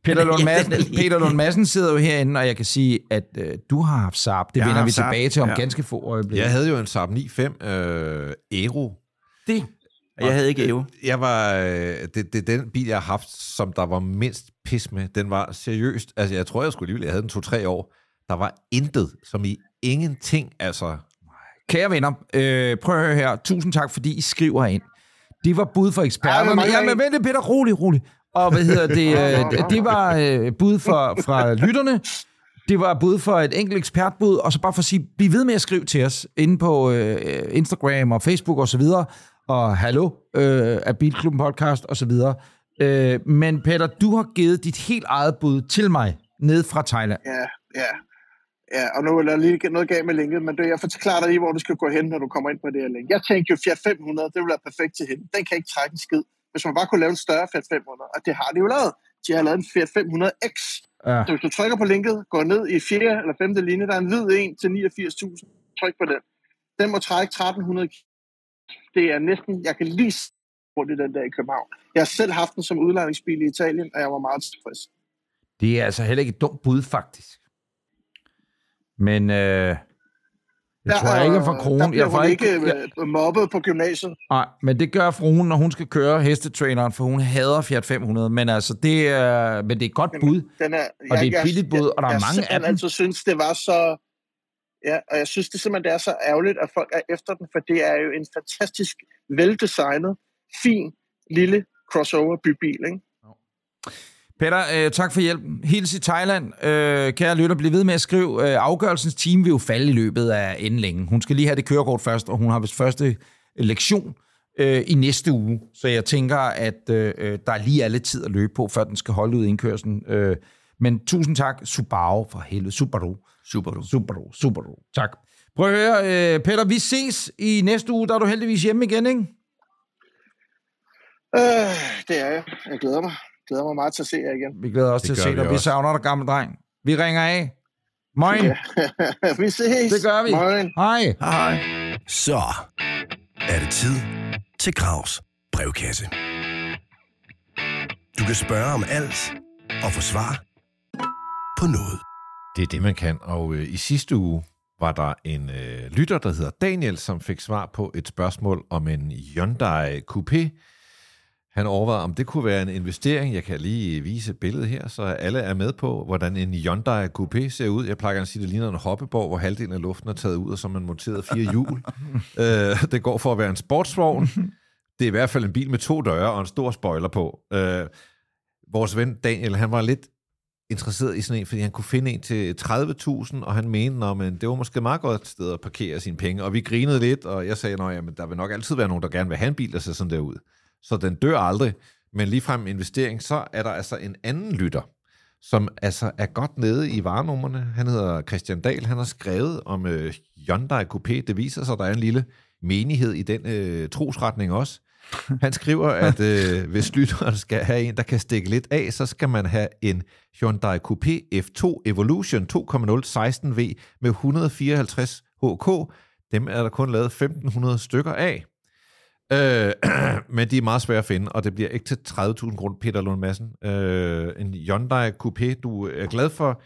Peter Lund Madsen sidder jo herinde, og jeg kan sige, at du har haft Saab. Det vender vi tilbage til om ganske få øjeblik. Jeg havde jo en Saab 9-5 Aero. Det... Jeg havde ikke Evo. Det er den bil, jeg har haft, som der var mindst pis med. Den var seriøst. Altså, jeg tror, jeg skulle alligevel. Jeg havde den 2-3 år. Der var intet, som i ingenting, altså. Kære venner, prøv at høre her. Tusind tak, fordi I skriver ind. Det var bud for eksperterne. Jamen, vent, Peter. Rolig. Og det var bud fra lytterne. Det var bud for et enkelt ekspertbud. Og så bare for at sige, bliv ved med at skrive til os inde på Instagram og Facebook og så videre. Og hallo af Bilklubben podcast og så videre. Men Peter, du har givet dit helt eget bud til mig ned fra Thailand. Ja. Og nu er der lige noget galt med linket, men jeg forklarer dig lige, hvor du skal gå hen, når du kommer ind på det her link. Jeg tænkte jo Fiat 500, det ville være perfekt til hende. Den kan ikke trække en skid, hvis man bare kunne lave en større Fiat 500. Og det har de jo lavet. De har lavet en Fiat 500X. Ja. Så hvis du trykker på linket, går ned i 4. eller 5. linje, der er en hvid en til 89.000. Tryk på den. Den må trække 1.300 kg. Det er næsten, jeg kan lige se rundt i den der i København. Jeg har selv haft den som udlejningsbil i Italien, og jeg var meget tilfreds. Det er altså heller ikke et dumt bud, faktisk. Men jeg får ikke mobbet på gymnasiet. Nej, men det gør fruen, når hun skal køre hestetraineren, for hun hader Fiat 500. Men altså, det er et godt bud, og det er et billigt bud, og der er mange af dem. Jeg synes, det var så... Ja, og jeg synes det simpelthen, det er så ærgerligt, at folk er efter den, for det er jo en fantastisk, veldesignet, fin, lille crossover-bybil, ikke? Peter, tak for hjælpen. Hils i Thailand. Kære lytter, bliv ved med at skrive. Afgørelsens time vil jo falde i løbet af inden længe. Hun skal lige have det kørekort først, og hun har vist første lektion i næste uge. Så jeg tænker, at der lige er lidt tid at løbe på, før den skal holde ud i indkørslen. Men tusind tak, Subaru, for helvede. Subaru. Tak. Prøv at høre, Peter, vi ses i næste uge. Der er du heldigvis hjemme igen, ikke? Det er jeg. Jeg glæder mig. Meget til at se jer igen. Vi glæder os til at se dig. Vi savner dig, gamle dreng. Vi ringer af. Moin. Ja. Vi ses. Det gør vi. Moin. Hej. Så er det tid til Gravs brevkasse. Du kan spørge om alt og få svar på noget. Det er det, man kan. Og i sidste uge var der en lytter, der hedder Daniel, som fik svar på et spørgsmål om en Hyundai Coupé. Han overvejede, om det kunne være en investering. Jeg kan lige vise billedet her, så alle er med på, hvordan en Hyundai Coupé ser ud. Jeg plejer at sige, det ligner en hoppeborg, hvor halvdelen af luften er taget ud, og så man monteret 4 hjul. Det går for at være en sportsvogn. Det er i hvert fald en bil med 2 døre og en stor spoiler på. Vores ven Daniel, han var lidt interesseret i sådan en, fordi han kunne finde en til 30.000, og han mente, at det var måske meget godt sted at parkere sine penge, og vi grinede lidt, og jeg sagde, at der vil nok altid være nogen, der gerne vil have en bil, der ser sådan der ud. Så den dør aldrig, men ligefrem investering, så er der altså en anden lytter, som altså er godt nede i varenummerne. Han hedder Christian Dahl, han har skrevet om Hyundai Coupé, det viser sig, der er en lille menighed i den trosretning også. Han skriver, at hvis lytteren skal have en, der kan stikke lidt af, så skal man have en Hyundai Coupé F2 Evolution 2.0 16V med 154 HK. Dem er der kun lavet 1.500 stykker af. Men de er meget svære at finde, og det bliver ikke til 30.000 kroner, Peter Lund Madsen. En Hyundai Coupé, du er glad for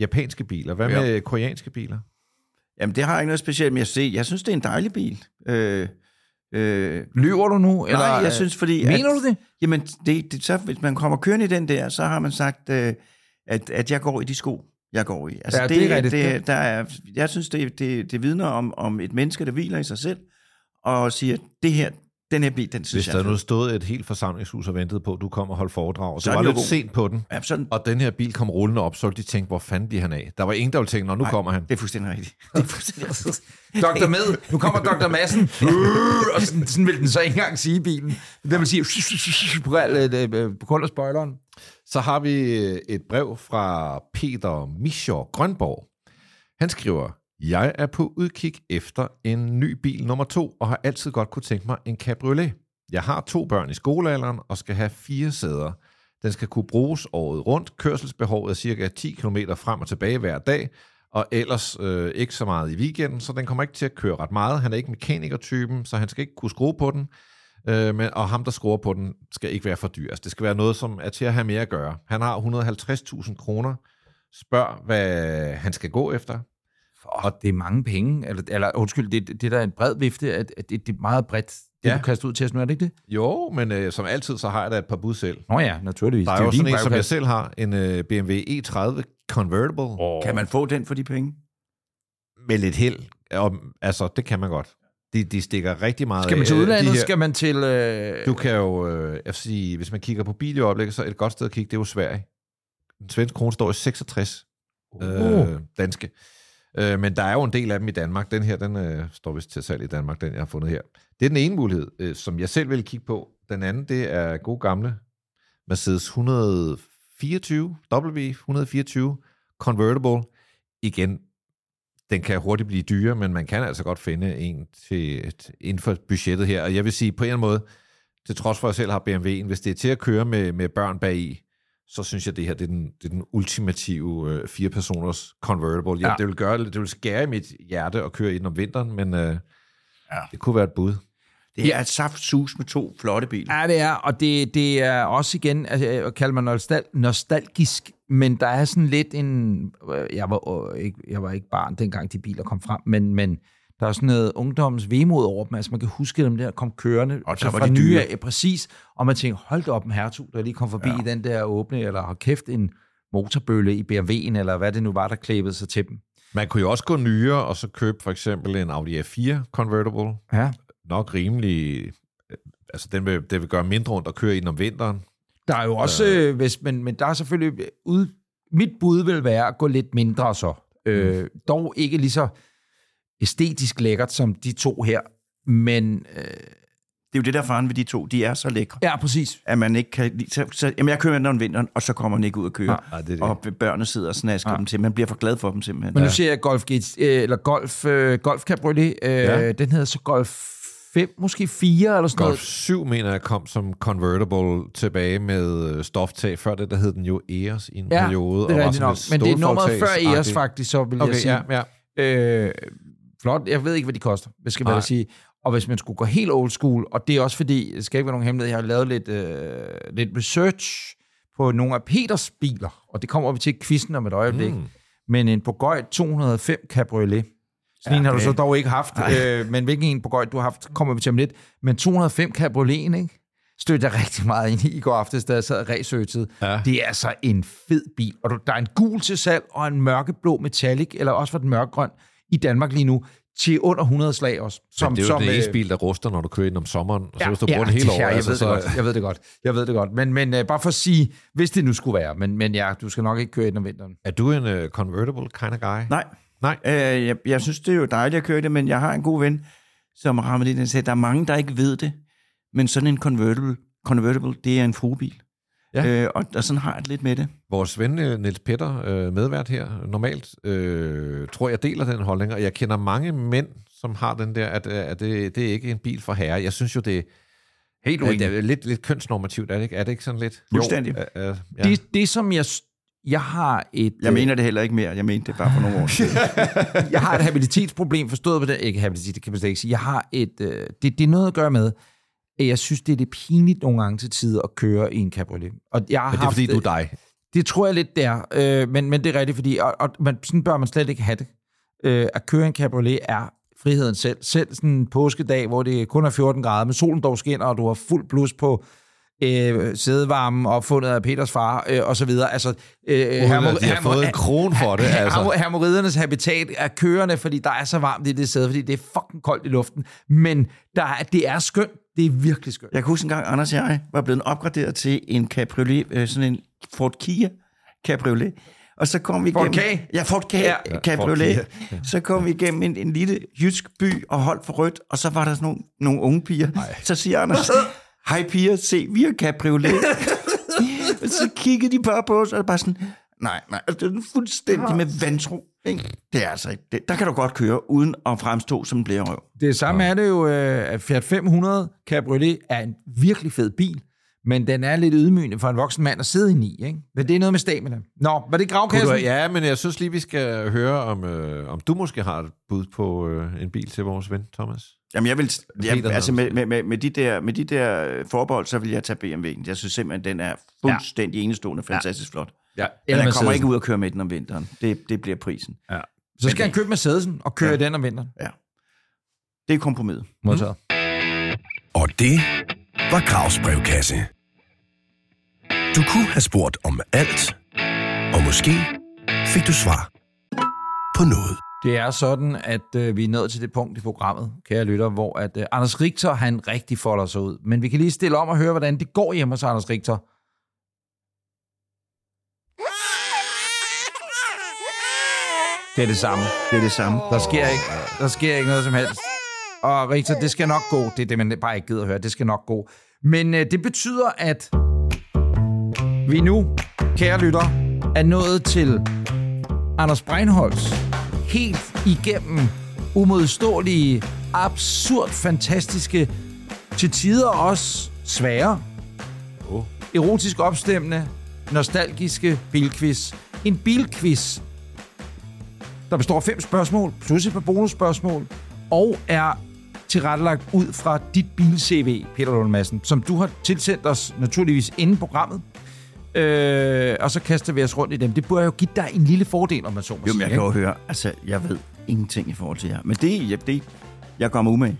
japanske biler. Hvad med koreanske biler? Jamen, det har jeg ikke noget specielt med at se. Jeg synes, det er en dejlig bil. Lyver du nu? Eller, nej, jeg synes, fordi... Mener du det? Jamen, så, hvis man kommer kørende i den der, så har man sagt, at jeg går i de sko, jeg går i. Altså, ja, det er rigtigt. Jeg synes, det vidner om et menneske, der hviler i sig selv, og siger, at det her, den her bil, den synes jeg... Hvis der nu stod et helt forsamlingshus og ventede på, at du kom og holdt foredrag, og så du var lidt sent på den, ja, sådan, og den her bil kom rullende op, så ville de tænke, hvor fanden bliver han af? Der var ingen, der ville tænke, nu kommer han. Det er fuldstændig rigtigt. Doktor med, nu kommer Doktor Madsen, og sådan vil den så ikke engang sige i bilen. Den vil sige, på grund af spoileren. Så har vi et brev fra Peter Mischer Grønborg. Han skriver... Jeg er på udkig efter en ny bil nummer 2, og har altid godt kunne tænke mig en cabriolet. Jeg har 2 børn i skolealderen og skal have 4 sæder. Den skal kunne bruges året rundt. Kørselsbehovet er cirka 10 km frem og tilbage hver dag, og ellers ikke så meget i weekenden, så den kommer ikke til at køre ret meget. Han er ikke mekanikertypen, så han skal ikke kunne skrue på den, og ham, der skruer på den, skal ikke være for dyr. Altså, det skal være noget, som er til at have mere at gøre. Han har 150.000 kroner. Spørg, hvad han skal gå efter. Og det er mange penge, eller undskyld, det der er en bred vifte, at det er meget bredt, det du kaster ud til os nu, er det ikke det? Jo, men som altid, så har jeg da et par bud selv. Nå ja, naturligvis. Der er jo sådan en, som jeg selv har, en BMW E30 Convertible. Oh. Kan man få den for de penge? Med lidt held, og, altså det kan man godt. De stikker rigtig meget. Skal man til udlandet? Skal man til... Du kan jo, hvis man kigger på bil i øjeblikket, så et godt sted at kigge, det er jo Sverige. Den svenske krone står i 66 danske. Men der er jo en del af dem i Danmark. Den her, den står vist til salg i Danmark, den jeg har fundet her. Det er den ene mulighed, som jeg selv vil kigge på. Den anden, det er god gamle Mercedes 124, W124 Convertible. Igen, den kan hurtigt blive dyre, men man kan altså godt finde en inden for budgettet her. Og jeg vil sige, på en måde, til trods for, at jeg selv har BMW'en, hvis det er til at køre med børn bagi, så synes jeg, det her det er den ultimative 4-personers convertible. Ja, ja. Det vil skære i mit hjerte at køre i den om vinteren, men det kunne være et bud. Det er et saftsus med 2 flotte biler. Ja, det er, og det er også igen, altså, kalder man nostalgisk, men der er sådan lidt en... Jeg var ikke barn, dengang de biler kom frem, men der er sådan noget ungdommens vemod over dem, altså man kan huske dem der, kom kørende, og der var de dyre. Nye, præcis, og man tænker, hold da op en hertug, der lige kom forbi i den der åbne, eller har kæft en motorbølle i BMW'en, eller hvad det nu var, der klæbede sig til dem. Man kunne jo også gå nyere, og så købe for eksempel en Audi A4 Convertible, nok rimelig, altså den vil gøre mindre ondt at køre ind om vinteren. Der er jo også, men der er selvfølgelig, mit bud vil være at gå lidt mindre så, dog ikke lige så æstetisk lækkert som de 2 her, men... Det er jo det, der faren ved de 2. De er så lækre. Ja, præcis. At man ikke kan... Jamen, jeg kører den om vinteren, og så kommer den ikke ud at køre. Nej, det. Og børnene sidder og snasker dem til. Man bliver for glad for dem simpelthen. Men nu ser jeg Golf Cabriolet. Den hedder så Golf 5, måske 4 eller sådan noget. Golf 7, mener jeg, kom som convertible tilbage med stoftag. Før det, der hed den jo Eos i en periode. Det er rigtigt nok. Men det er nummeret før Eos, faktisk, så vil jeg sige. Ja. Flot. Jeg ved ikke, hvad de koster, hvis skal man sige. Og hvis man skulle gå helt old school, og det er også fordi, det skal ikke være nogen hemmelighed, jeg har lavet lidt research på nogle af Peters biler, og det kommer vi til quizzen om et øjeblik. Men en Peugeot 205 Cabriolet. Sådan har du så dog ikke haft, men hvilken en Peugeot du har haft, kommer vi til om lidt. Men 205 Cabrioleten, ikke? Støtter rigtig meget ind i går aftes, da jeg sad og researchede. Ja. Det er altså en fed bil. Og der er en gul til salg, og en mørkeblå metallic, eller også for den mørkegrøn, i Danmark lige nu, til under 100 slag også. Men det er jo den eneste bil, der ruster, når du kører ind om sommeren, og så hvis du bruger den hele året. Jeg ved det godt. Men bare for at sige, hvis det nu skulle være, men ja, du skal nok ikke køre ind om vinteren. Er du en convertible kind of guy? Nej. Jeg synes, det er jo dejligt at køre det, men jeg har en god ven, som rammer det, den siger, der er mange, der ikke ved det, men sådan en convertible, det er en fruebil. Ja. Og sådan har jeg det lidt med det. Vores ven Niels Peter, medvært her, normalt, tror jeg deler den holdning, og jeg kender mange mænd, som har den der, at det er ikke en bil for herre. Jeg synes jo, det er helt lidt kønsnormativt, er det ikke sådan lidt? Fuldstændig. Det som jeg har et... Jeg mener det heller ikke mere, jeg mente det bare for nogle år siden. Jeg har et habilitetsproblem, forstået på det. Ikke habilitet, det kan man slet ikke sige. Jeg har et... Det er noget at gøre med... Jeg synes, det er det pinligt nogle gange til tider at køre i en cabriolet. Og jeg har men det er haft, fordi, du er dig? Det tror jeg lidt, der. Men det er rigtigt, fordi... Og sådan bør man slet ikke have det. At køre en cabriolet er friheden selv. Selv sådan en påskedag, hvor det kun er 14 grader, men solen dog skinner, og du har fuld blus på sædevarmen opfundet af Peters far og så videre. Altså har fået en krone for det. Altså. Hermoridernes habitat er kørende, fordi der er så varmt i det sæde, fordi det er fucking koldt i luften. Men det er skønt. Det er virkelig skønt. Jeg kan huske en gang, Anders og jeg var blevet opgraderet til en cabriolet, sådan en Ford Kia cabriolet. Og så kom vi igennem... Ford Kia. Så kom vi igennem en lille jysk by og holdt for rødt, og så var der sådan nogle unge piger. Ej. Så siger Anders... Hej piger, se, vi har cabriolet. Så kiggede de bare på os, og bare sådan, nej, det er fuldstændig med vantro. Det er altså ikke det. Der kan du godt køre, uden at fremstå som en blærerøv. Det samme er det jo, at Fiat 500 Cabriolet er en virkelig fed bil, men den er lidt ydmygende for en voksen mand at sidde inde i, ikke? Men det er noget med stamina. Nå, var det gravkassen? Ja, men jeg synes lige, vi skal høre, om du måske har et bud på en bil til vores ven, Thomas. Jamen, altså med de der forbehold, så vil jeg tage BMW'en. Jeg synes simpelthen, den er fuldstændig enestående, fantastisk flot. Ja. Men han kommer ikke ud og køre med den om vinteren. Det bliver prisen. Ja. Så skal han købe Mercedesen og køre den om vinteren. Ja. Det er kompromis. Modtaget. Og det var Graus brevkasse. Du kunne have spurgt om alt, og måske fik du svar på noget. Det er sådan, at vi er nået til det punkt i programmet, kære lytter, hvor at Anders Richter, han rigtig folder sig ud. Men vi kan lige stille om og høre, hvordan det går hjemme hos Anders Richter. Det er det samme. Der sker ikke noget som helst. Og Richter, det skal nok gå. Det er det, man bare ikke gider at høre. Det skal nok gå. Men det betyder, at vi nu, kære lytter, er nået til Anders Breinholts helt igennem umodståelige, absurd fantastiske, til tider også svære, erotisk opstemmende, nostalgiske bilquiz. En bilquiz, der består af 5 spørgsmål, plus et par bonusspørgsmål, og er tilrettelagt ud fra dit bil-CV, Peter Lund Madsen, som du har tilsendt os naturligvis inden programmet. Og så kaster vi os rundt i dem. Det burde jo give dig en lille fordel, om man så må sige. Jo, men jeg kan jo høre, altså, jeg ved ingenting i forhold til jer. Men det jeg går med umage.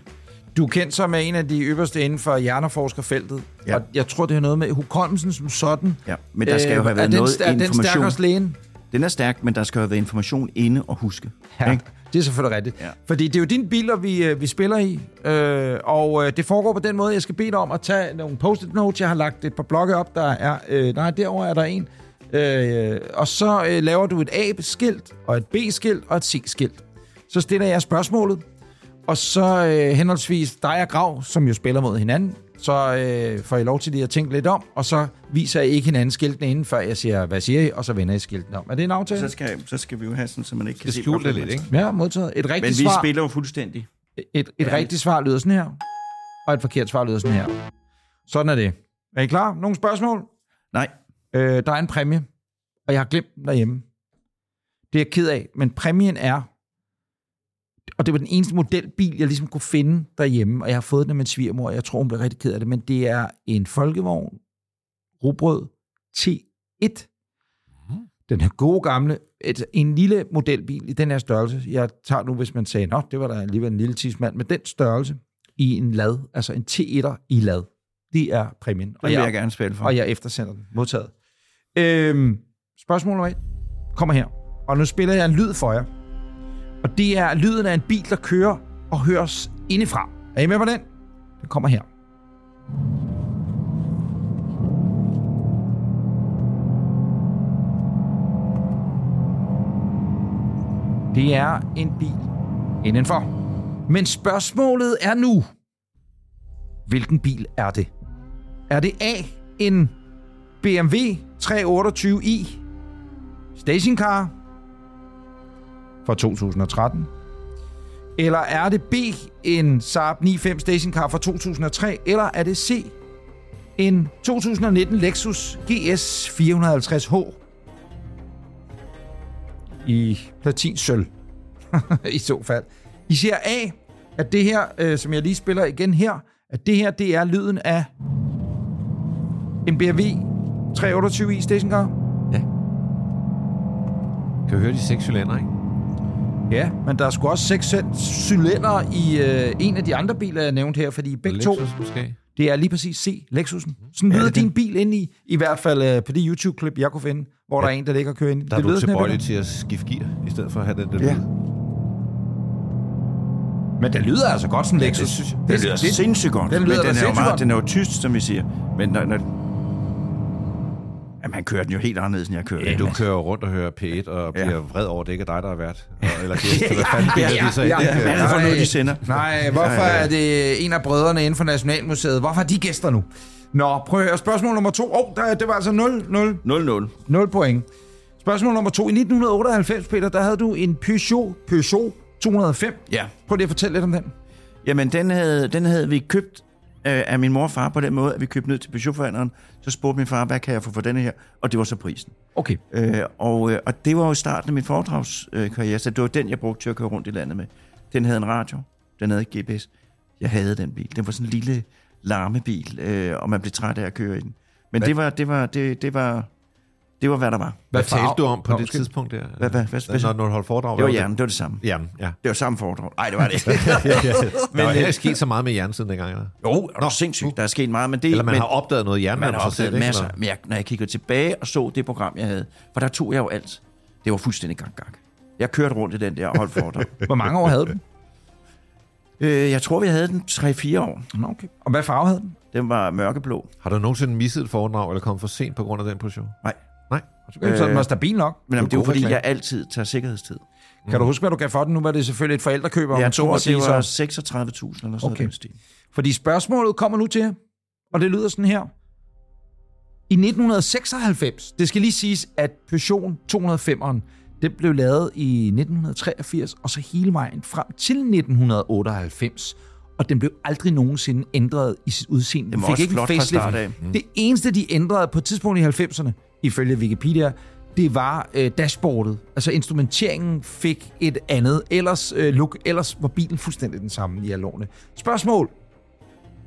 Du er kendt som en af de ypperste inden for hjerneforskerfeltet. Ja. Og jeg tror, det har noget med hukommelsen som sådan. Ja, men der skal jo have været noget information. Er den stærk hos lægen? Den er stærk, men der skal jo have været information inde og huske. Ja, ikke? Det er selvfølgelig rigtigt. Ja. Fordi det er jo dine biler, vi spiller i. Og det foregår på den måde, jeg skal bede dig om at tage nogle post-it notes. Jeg har lagt et par blokke op, der er... derovre er der en. Og så laver du et A-skilt, og et B-skilt, og et C-skilt. Så stiller jeg spørgsmålet. Og så henholdsvis dig og Grav, som jo spiller mod hinanden, så får I lov til lige at tænke lidt om, og så viser jeg ikke hinanden skiltene inden, før jeg siger, hvad siger I, og så vender I skiltene om. Er det en aftale? Så skal vi jo have sådan, så man ikke kan se det lidt, ikke? Ja, modtaget. Et rigtigt svar... Men vi spiller jo fuldstændig. Et rigtigt svar lyder sådan her, og et forkert svar lyder sådan her. Sådan er det. Er I klar? Nogle spørgsmål? Nej. Der er en præmie, og jeg har glemt den derhjemme. Det er jeg ked af, men præmien er... Og det var den eneste modelbil, jeg ligesom kunne finde derhjemme, og jeg har fået den af min svigermor, og jeg tror, hun blev rigtig ked af det, men det er en Folkevogn Rugbrød T1. Den her gode gamle, en lille modelbil i den her størrelse. Jeg tager nu, hvis man sagde, nå, det var der alligevel en lille tidsmand, men den størrelse i en lad, altså en T1'er i lad, det er præmien. Og det vil jeg gerne spille for. Og jeg eftersender den. Modtaget. Spørgsmål nummer 1 kommer her, og nu spiller jeg en lyd for jer. Og det er lyden af en bil, der kører og høres indefra. Er I med på den? Den kommer her. Det er en bil indenfor. Men spørgsmålet er nu, hvilken bil er det? Er det A, en BMW 328i stationcar fra 2013? Eller er det B, en Saab 9-5 stationcar fra 2003? Eller er det C, en 2019 Lexus GS450H i platinsølv? I så fald. I ser A, at det her, som jeg lige spiller igen her, at det her, det er lyden af en BMW 328i stationcar. Ja. Kan du høre de 6 cylinder, ikke? Ja, men der er sgu også 6 cylinder i en af de andre biler, jeg nævnte her, fordi begge Lexus, to... Måske. Det er lige præcis Lexusen. Sådan lyder din bil indeni, i hvert fald på det YouTube-klip, jeg kunne finde, hvor der er en, der ligger og kører ind. Der er du tilbøjelig til at skifte gear, i stedet for at have den. Ja. Men den lyder altså godt, sådan Lexus. Det lyder sindssygt godt. Den lyder sindssygt. Den er jo tyst, som vi siger. Men jamen, han kører den jo helt anderledes, end jeg kører den. Du kører rundt og hører P1 og bliver vred over, det ikke er dig, der er vært. Eller gæst, eller fanden billeder de så ikke. Hvad er det for noget, de sender? Nej, hvorfor er det en af brødrene inden for Nationalmuseet? Hvorfor er de gæster nu? Nå, prøv at høre. Spørgsmål nummer 2. Det var altså 0-0. 0 point. Spørgsmål nummer 2. I 1998, Peter, der havde du en Peugeot 205. Ja. Prøv lige at fortælle lidt om den. Jamen, den havde vi købt af min mor og far på den måde, at vi købte ned til Peugeot-forhandleren. Så spurgte min far, hvad kan jeg få for denne her? Og det var så prisen. Okay. Og det var jo starten af min foredragskarriere, så det var den, jeg brugte til at køre rundt i landet med. Den havde en radio, den havde GPS. Jeg havde den bil. Den var sådan en lille larmebil, og man blev træt af at køre i den. Men det var, hvad der var. Hvad talte du om på det tidspunkt der? Hvad? Når du holdt foredrag? Det var hjernen, det var det samme. Hjernen, ja. Det var samme foredrag. Nej, det var det ikke. Men der er sket så meget med hjernen siden dengang, eller? Jo, det er sindssygt. Der er sket meget, men det... Eller man har opdaget noget hjernen. Man har opdaget masser. Men når jeg kiggede tilbage og så det program, jeg havde, for der tog jeg jo alt. Det var fuldstændig gang. Jeg kørte rundt i den der og holdt foredrag. Hvor mange år havde den? Jeg tror, vi havde den 3-4 år. Okay. Og hvad farve havde den? Den var mørkeblå. Har du nogensinde misset et foredrag eller kommet for sent på grund af den position? Nej. Så den var stabil nok. Men det er jo fordi, jeg altid tager sikkerhedstid. Kan du huske, hvad du gav for den? Nu var det selvfølgelig et forældrekøb. Jeg tror, det var 36.000 eller sådan noget. Fordi spørgsmålet kommer nu til, og det lyder sådan her. I 1996, det skal lige siges, at Peugeot 205'eren, den blev lavet i 1983, og så hele vejen frem til 1998. Og den blev aldrig nogensinde ændret i sit udseende. Den fik ikke flot fra start af. Det eneste, de ændrede på et tidspunkt i 90'erne, ifølge Wikipedia, det var dashboardet. Altså instrumenteringen fik et andet. Ellers var bilen fuldstændig den samme i alvorene. Spørgsmål.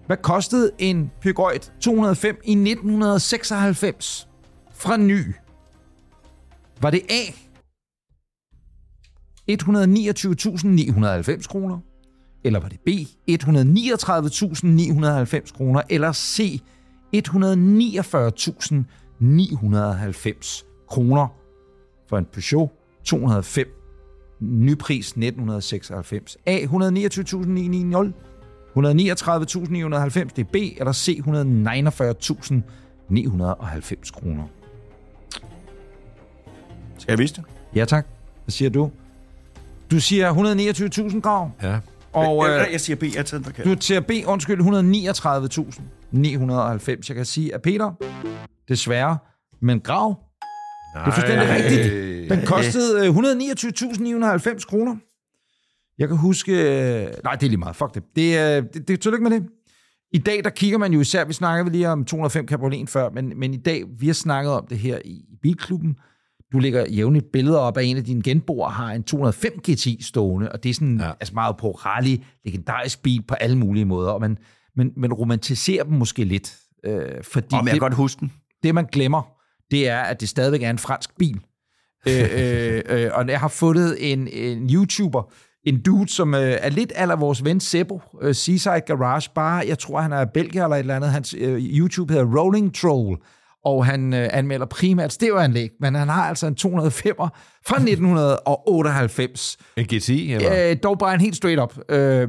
Hvad kostede en Peugeot 205 i 1996 fra ny? Var det A, 129.990 kroner? Eller var det B, 139.990 kroner? Eller C, 149.990 kroner for en Peugeot 205, nypris 1996. A, 129.990, 139.990, det er B, eller C, 149.990 kroner. Skal jeg vise det? Ja, tak. Hvad siger du? Du siger 129.000 grav. Ja. Og, jeg siger B, jeg tager den forkert. Du siger B, undskyld, 139.990. Jeg kan sige, at Peter... Desværre, men Grav. Det er fuldstændig rigtigt. Den kostede 129.990 kroner. Jeg kan huske... Nej, det er lige meget. Fuck det. Det tillykke med det. I dag, der kigger man jo især... Vi snakkede lige om 205 Cabriolet før, men i dag, vi har snakket om det her i Bilklubben. Du lægger jævnligt billeder op af en af dine genboer, har en 205 GTI stående, og det er sådan altså meget på rally, legendarisk bil på alle mulige måder, og man romantiserer dem måske lidt. Fordi jeg kan godt huske den. Det, man glemmer, det er, at det stadigvæk er en fransk bil. Og jeg har fundet en YouTuber, en dude, som er lidt alder vores ven Sebo, Seaside Garage Bar. Jeg tror, han er belgier eller et eller andet. Hans YouTube hedder Rolling Troll, og han anmelder primært stereoanlæg, men han har altså en 205'er fra 1998. En GTI, eller? Dog bare en helt straight up.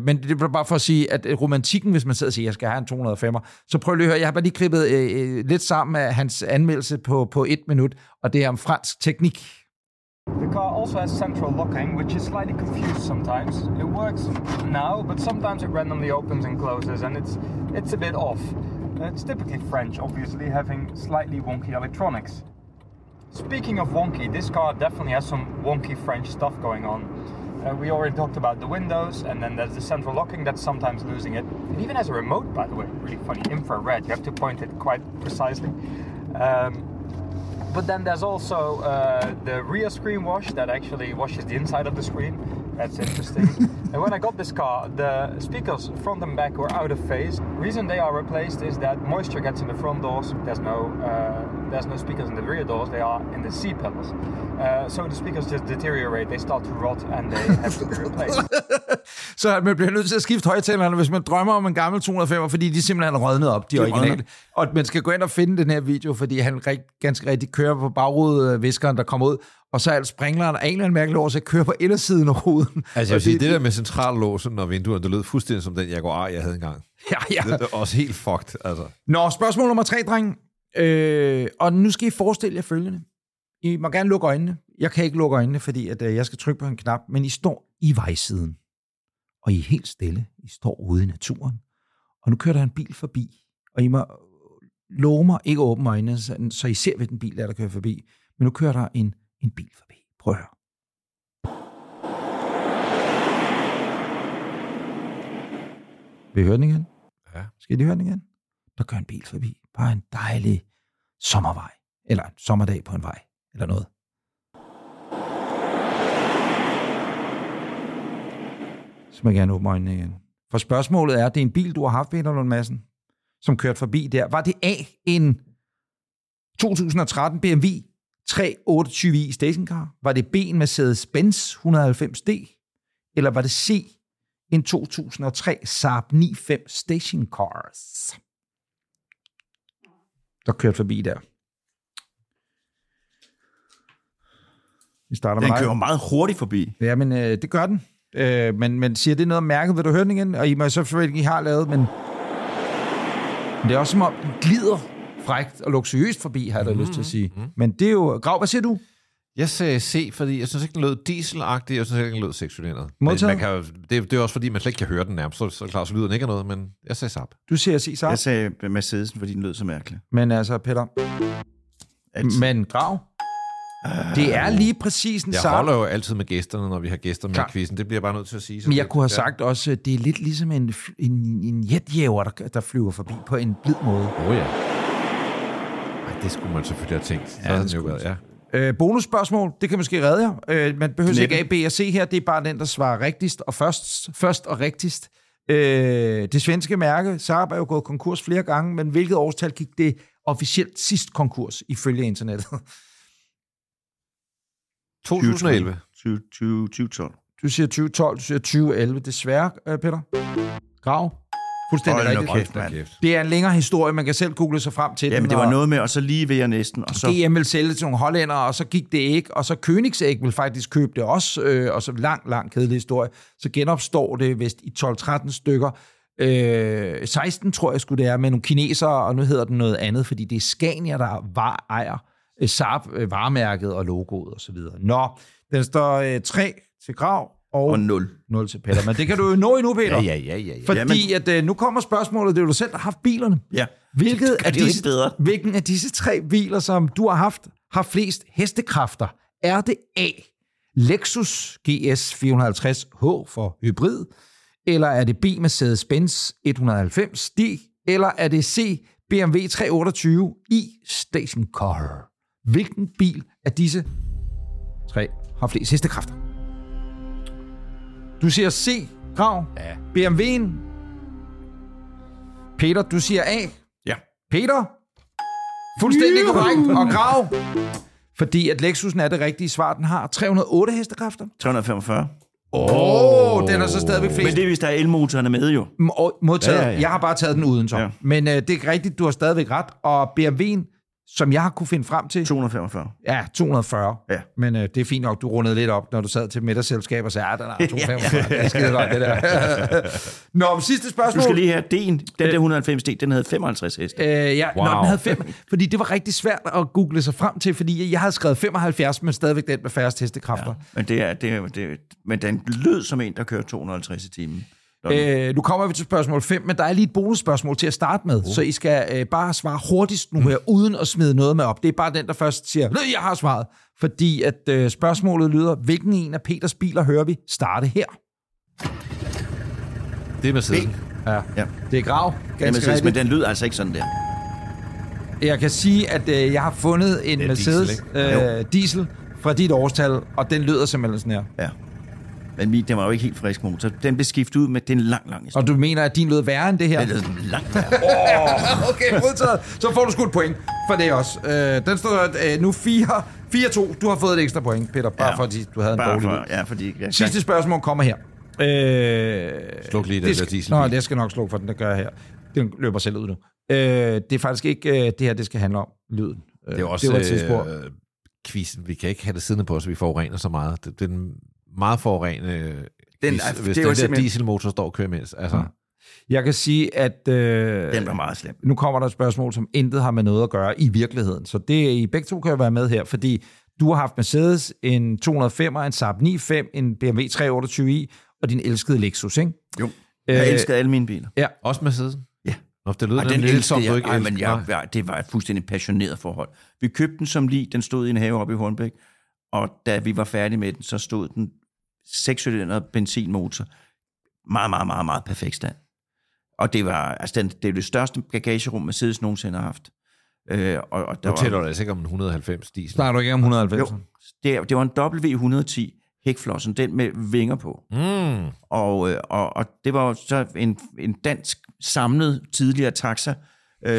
Men det er bare for at sige, at romantikken, hvis man sidder og siger, at jeg skal have en 205'er, så prøv lige at høre, jeg har bare lige klippet lidt sammen af hans anmeldelse på 1 minut, og det er om fransk teknik. The car also has central locking, which is slightly confused sometimes. It works now, but sometimes it randomly opens and closes, and it's a bit off. It's typically French, obviously, having slightly wonky electronics. Speaking of wonky, this car definitely has some wonky French stuff going on. We already talked about the windows, and then there's the central locking that's sometimes losing it. It even has a remote, by the way, really funny, infrared. You have to point it quite precisely. But then there's also the rear screen wash that actually washes the inside of the screen. That's interesting. And when I got this car, the speakers front and back were out of phase. Reason they are replaced is that moisture gets in the front doors. There's no speakers in the rear doors. They are in the seat pedals. So the speakers just deteriorate. They start to rot and they have to be replaced. Så man bliver nødt til at skifte højtalerne, hvis man drømmer om en gammel 205, fordi de simpelthen rødnet op, de originale. Og man skal gå ind og finde den her video, fordi han ganske rigtig kører på bagrudeviskeren, der kommer ud, og så er alt springleren og en eller anden mærkelig lås, jeg kører på indersiden af ruden. Altså jeg vil sige, det der med centrallåsen og vinduerne, det lød fuldstændig som den Jaguar, jeg havde engang. Ja. Det er også helt fucked, altså. Nå, spørgsmål nummer 3, dreng. Og nu skal I forestille jer følgende. I må gerne lukke øjnene. Jeg kan ikke lukke øjnene, fordi at, jeg skal trykke på en knap, men I står i vejsiden. Og I er helt stille. I står ude i naturen. Og nu kører der en bil forbi, og I må love mig ikke åbne øjnene, så I ser, hvilken bil der kører forbi. Men nu kører der en bil forbi. Prøv at høre. Vil I høre den igen? Ja. Skal I høre den igen? Der kører en bil forbi. Bare en dejlig sommervej. Eller en sommerdag på en vej. Eller noget. Så må jeg gerne åbne øjnene igen. For spørgsmålet er, det er en bil, du har haft, Peter Lund Madsen, som kørte forbi der. Var det A, en 2013 BMW 328i stationcar? Var det B, en Mercedes-Benz 190D? Eller var det C, en 2003 Saab 9-5 stationcars? Der kørte forbi der. Vi starter med den kører meget hurtigt forbi. Ja, men det gør den. Men siger det noget om mærket? Vil du høre den igen? Og I må så selvfølgelig ikke have lavet, men det er også som om, den glider frækt og luksuriøst forbi, har jeg da lyst til at sige. Men det er jo... Grav, hvad siger du? Jeg sagde C, fordi jeg synes ikke, den lød dieselagtig, og jeg synes ikke, den lød 6-cylindret. Det er også fordi, man slet ikke kan høre den nærmest, så klart så lyder den ikke noget, men jeg sagde Saab. Du siger C, Saab? Jeg sagde Mercedesen, fordi den lød så mærkelig. Men altså, Peter... Men Grav... Det er lige præcis en Saab. Jeg holder jo altid med gæsterne, når vi har gæster med i quizzen. Det bliver bare nødt til at sige. Men jeg kunne have sagt også, det er lidt ligesom en jetjæver, der flyver forbi på en blid måde. Åh ja. Ej, det skulle man selvfølgelig have tænkt. Så ja, det skulle man. Bonusspørgsmål, det kan måske redde jer. Man behøver ikke A, B og C her. Det er bare den, der svarer rigtigst og først og rigtigst. Det svenske mærke, Saab, er jo gået konkurs flere gange, men hvilket årstal gik det officielt sidst konkurs, ifølge internettet? 2011. 2012. Du siger 2012, du siger 2011. Desværre, Peter. Grav. Fuldstændig rigtigt. Det er en længere historie, man kan selv google sig frem til. Jamen, det var noget med, og så lige ved jeg næsten. Og så... GM ville sælge til nogle hollændere, og så gik det ikke. Og så Königsegg ville faktisk købe det også. Og så lang kedelig historie. Så genopstår det vist i 12-13 stykker. 16, tror jeg skulle det er, med nogle kinesere, og nu hedder den noget andet, fordi det er Scania, der var ejer Saab, varemærket og logoet og så videre. Nå, den står 3 til Grav og 0 til Peter. Men det kan du jo nå endnu, Peter. Ja. Fordi at, nu kommer spørgsmålet, det er jo du selv, der har haft bilerne. Ja. Hvilken af disse 3 biler, som du har haft, har flest hestekræfter? Er det A, Lexus GS450H for hybrid? Eller er det B, Mercedes-Benz 190D? Eller er det C, BMW 328i stationcar? Hvilken bil af disse 3 har flest hestekræfter? Du siger C, Grav. Ja. BMW'en. Peter, du siger A. Ja. Peter. Fuldstændig korrekt. Og Grav. Fordi at Lexusen er det rigtige svar. Den har 308 hestekræfter. 345. Den er så stadigvæk flest. Men det er, hvis der er elmotorerne med jo. Modtaget. Ja. Jeg har bare taget den uden så. Ja. Men det er rigtigt, du har stadigvæk ret. Og BMW'en, som jeg har kunne finde frem til... 245. Ja, 240. Ja. Men det er fint nok, du rundede lidt op, når du sad til middagsselskab og sagde, der er 245. Det er skide godt, det der. Nå, sidste spørgsmål. Du skal lige have D'en. Den der 190 D, den havde 55 heste. Den havde 5. Fordi det var rigtig svært at google sig frem til, fordi jeg havde skrevet 75, men stadigvæk den med færrest hestekræfter. Ja, men, men den lød som en, der kører 250 i timen. Nu kommer vi til spørgsmål 5, men der er lige et bonusspørgsmål til at starte med, så I skal bare svare hurtigst nu her, uden at smide noget med op. Det er bare den, der først siger, jeg har svaret, fordi at spørgsmålet lyder, hvilken en af Peters biler hører vi starte her? Det er Mercedesen. Ja. Det er Grav. Mercedes, men den lyder altså ikke sådan der. Jeg kan sige, at jeg har fundet en Mercedes diesel fra dit årstal, og den lyder simpelthen sådan her. Ja. Men den var jo ikke helt frisk motor. Den blev skiftet ud med den lang historie. Og du mener, at din lød værre end det her? Den lød langt værre. Okay, modtaget. Så får du sgu et point for det også. Den står nu 4-2. Du har fået et ekstra point, Peter, bare fordi du havde en dårlig. Ja, fordi... Sidste spørgsmål kommer her. Sluk lige den der diesel. Nej, det skal nok slukke for den, der gør her. Den løber selv ud nu. Det er faktisk ikke det her, det skal handle om. Lyden. Det er også kvisten. Vi kan ikke have det siddende på os, vi forurener så meget. Det er en meget forurene hvis den der simpelthen... dieselmotor står og kører imens. Altså. Mm. Jeg kan sige, at den var meget slem. Nu kommer der et spørgsmål, som intet har med noget at gøre i virkeligheden. Så det I begge to kan være med her, fordi du har haft Mercedes, en 205'er, en Saab 9-5, en BMW 328i og din elskede Lexus, ikke? Jo, jeg elskede alle mine biler. Ja, også Mercedes. Ja. Nå, det lød den elskede jeg. Ej, men det var et fuldstændig passioneret forhold. Vi købte den som lig, den stod i en have oppe i Hornbæk, og da vi var færdige med den, så stod den 6-cylinder benzinmotor. Meget, meget, meget, meget perfekt stand. Og det var altså det er det største bagagerum Mercedes nogensinde har haft. Og der nu tæller du altså ikke om en 190 diesel. Snakker du ikke om 190? Jo, det var en W110 hækflossen, den med vinger på. Mm. Og det var så en dansk samlet tidligere taxa,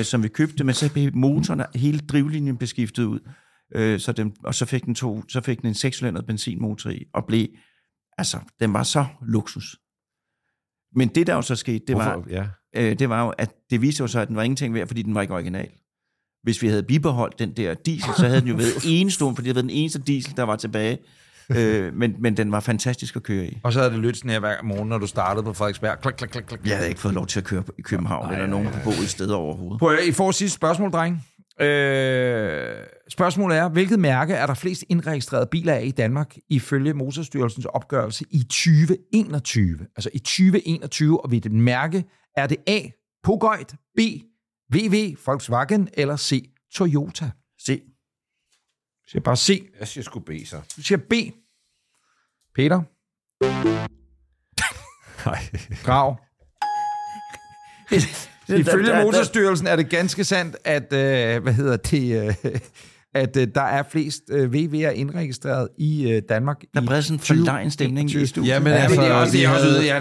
som vi købte, men så blev motoren, hele drivlinjen blev skiftet ud. Så fik den en 6-cylindret benzinmotor i, og blev, altså, den var så luksus. Men det, der jo så skete, det var jo, at det viste jo så, at den var ingenting værd, fordi den var ikke original. Hvis vi havde bibeholdt den der diesel, så havde den jo været enestående, fordi det havde været den eneste diesel, der var tilbage. Men den var fantastisk at køre i. Og så havde det lyttet sådan her hver morgen, når du startede på Frederiksberg. Klak, klak, klak, klak. Jeg havde ikke fået lov til at køre i København, eller nogen på boet steder overhovedet. I får sidste spørgsmål, dreng. Spørgsmålet er, hvilket mærke er der flest indregistrerede biler af i Danmark ifølge Motorstyrelsens opgørelse i 2021? Altså i 2021, og hvilket mærke er det A, Peugeot, B, VW, Volkswagen eller C, Toyota? C. Jeg siger bare C. Jeg siger sgu B, så. Du siger B. Peter? Nej. Grav? Ifølge Motorstyrelsen er det ganske sandt, at der er flest VW'er indregistreret i Danmark. Der bredte sådan en forlegen stemning i studiet. Ja, men altså, jeg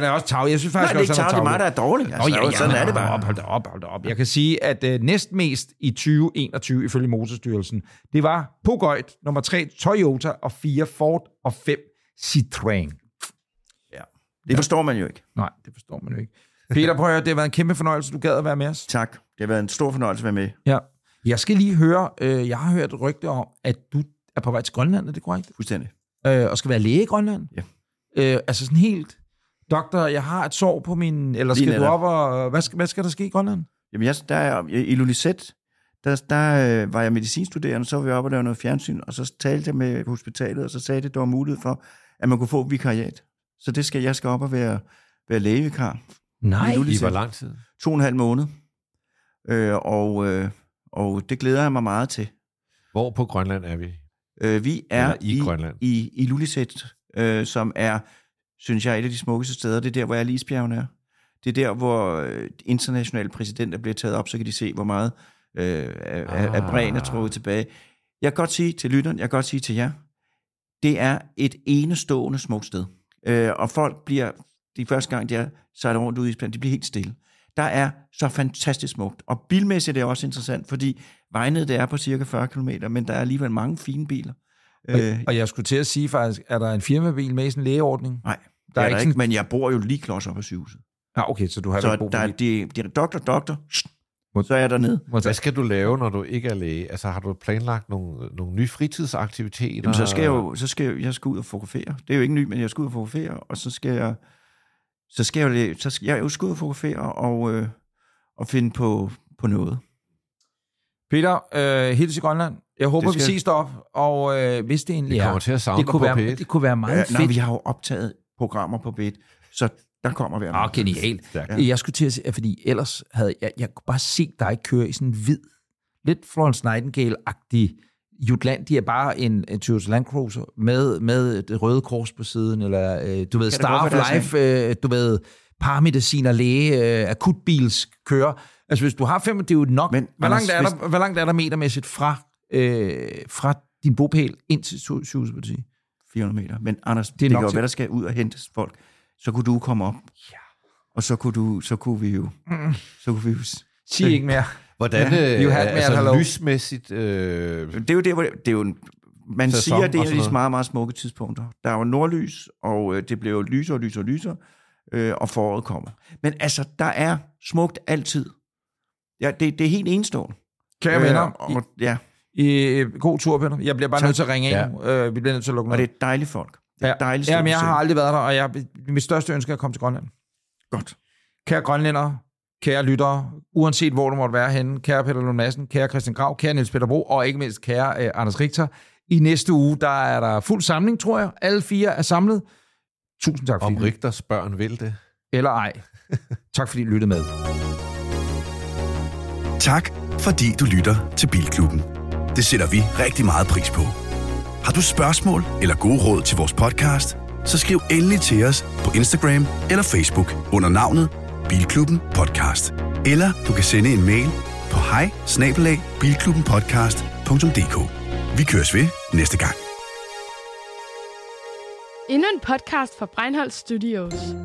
er også tavlig. Jeg synes faktisk også, at det er mig, der er dårlig. Altså, sådan er det bare. Hold da op. Jeg kan sige, at næstmest i 2021, ifølge Motorstyrelsen, det var Peugeot, nummer 3 Toyota, og 4 Ford, og 5 Citroën. Ja, det forstår man jo ikke. Nej, det forstår man jo ikke. Peter, prøv at høre, det har været en kæmpe fornøjelse, du gad at være med os. Tak. Det har været en stor fornøjelse at være med. Ja. Jeg skal lige høre, jeg har hørt et rygte om, at du er på vej til Grønland, er det korrekt? Fuldstændig. Og skal være læge i Grønland? Ja. Altså sådan helt, doktor, jeg har et sår på min... Eller skal du op og... Hvad skal der ske i Grønland? Jamen, i Ilulissat, der var jeg medicinstuderende, så var vi oppe og lavede noget fjernsyn, og så talte jeg med hospitalet, og så sagde det, der var mulighed for, at man kunne få vikariat. Så det skal jeg skal op og være lægevikar. Nej, i hvor lang tid? 2,5 måneder. Og det glæder jeg mig meget til. Hvor på Grønland er vi? Vi er i Ilulissat, som er, synes jeg, et af de smukkeste steder. Det er der, hvor Alisbjergene er. Det er der, hvor internationale præsidenter bliver taget op, så kan de se, hvor meget af bræen er trukket tilbage. Jeg kan godt sige til lytteren, jeg kan godt sige til jer, det er et enestående smukt sted. Og folk bliver... De første gang, der sejler rundt ude i Island, de bliver helt stille. Der er så fantastisk smukt. Og bilmæssigt er det også interessant, fordi vejnede det er på cirka 40 km, men der er alligevel mange fine biler. Og jeg skulle til at sige faktisk, er der en firmabil med i sådan en lægeordning? Nej, der er ikke, sådan... men jeg bor jo lige klods op af sygehuset. Ah, okay, så du har ikke brug for det. Det er doktor, så er jeg dernede. Hvad skal du lave, når du ikke er læge? Altså har du planlagt nogle nye fritidsaktiviteter? Jamen, så skal jeg ud og fotografere. Det er jo ikke ny, men jeg skal ud og fotografere, og så skal jeg jo ud og fotografere og finde på noget. Peter, hils i Grønland. Jeg håber, vi ses deroppe, og hvis det egentlig kommer til at savne på P1. Det kunne være meget fedt. Nej, vi har jo optaget programmer på P1, så der kommer vi. Ah, genialt. Ja. Jeg skulle til at sige, fordi ellers havde jeg kunne bare se dig køre i sådan en hvid, lidt Florence Nightingale-agtig Jutlandia, er bare en Toyota Land Cruiser med det røde kors på siden, eller du ved, Star of Life, du ved, paramediciner, læge, akutbils kører. Altså hvis du har 5, det er jo nok. Men, hvor langt er der metermæssigt fra din bopæl ind til sygehuset, vil du sige? 400 meter. Men Anders, det er jo, hvad der skal ud og hentes folk. Så kunne du komme op. Ja. Og så kunne vi jo... Sig ikke mere. Hvordan lysmæssigt... Det er jo en Man siger, at det er de meget, meget smukke tidspunkter. Der er jo nordlys, og det bliver jo lysere og lysere og lysere, og foråret kommer. Men altså, der er smukt altid. Ja, det er helt enestående. Kære venner, god tur, Peter. Jeg bliver bare nødt til at ringe ind. Ja. Vi bliver nødt til at lukke noget. Og det er dejlige folk. Det er dejligt. Ja, men jeg har aldrig været der, og mit største ønske er at komme til Grønland. Godt. Kære grønlændere, kære lyttere, uanset hvor du måtte være henne, kære Peter Lund Madsen, kære Christian Graub, kære Niels Peter Bro, og ikke mindst kære Anders Richter. I næste uge, der er der fuld samling, tror jeg. Alle fire er samlet. Tusind tak for det. Om Richters børn vil det. Eller ej. Tak fordi I lyttede med. Tak fordi du lytter til Bilklubben. Det sætter vi rigtig meget pris på. Har du spørgsmål eller gode råd til vores podcast, så skriv endelig til os på Instagram eller Facebook under navnet Bilklubben Podcast. Eller du kan sende en mail på hej@bilklubbenpodcast.dk. Vi køres ved næste gang. Endnu en podcast fra Breinholt Studios.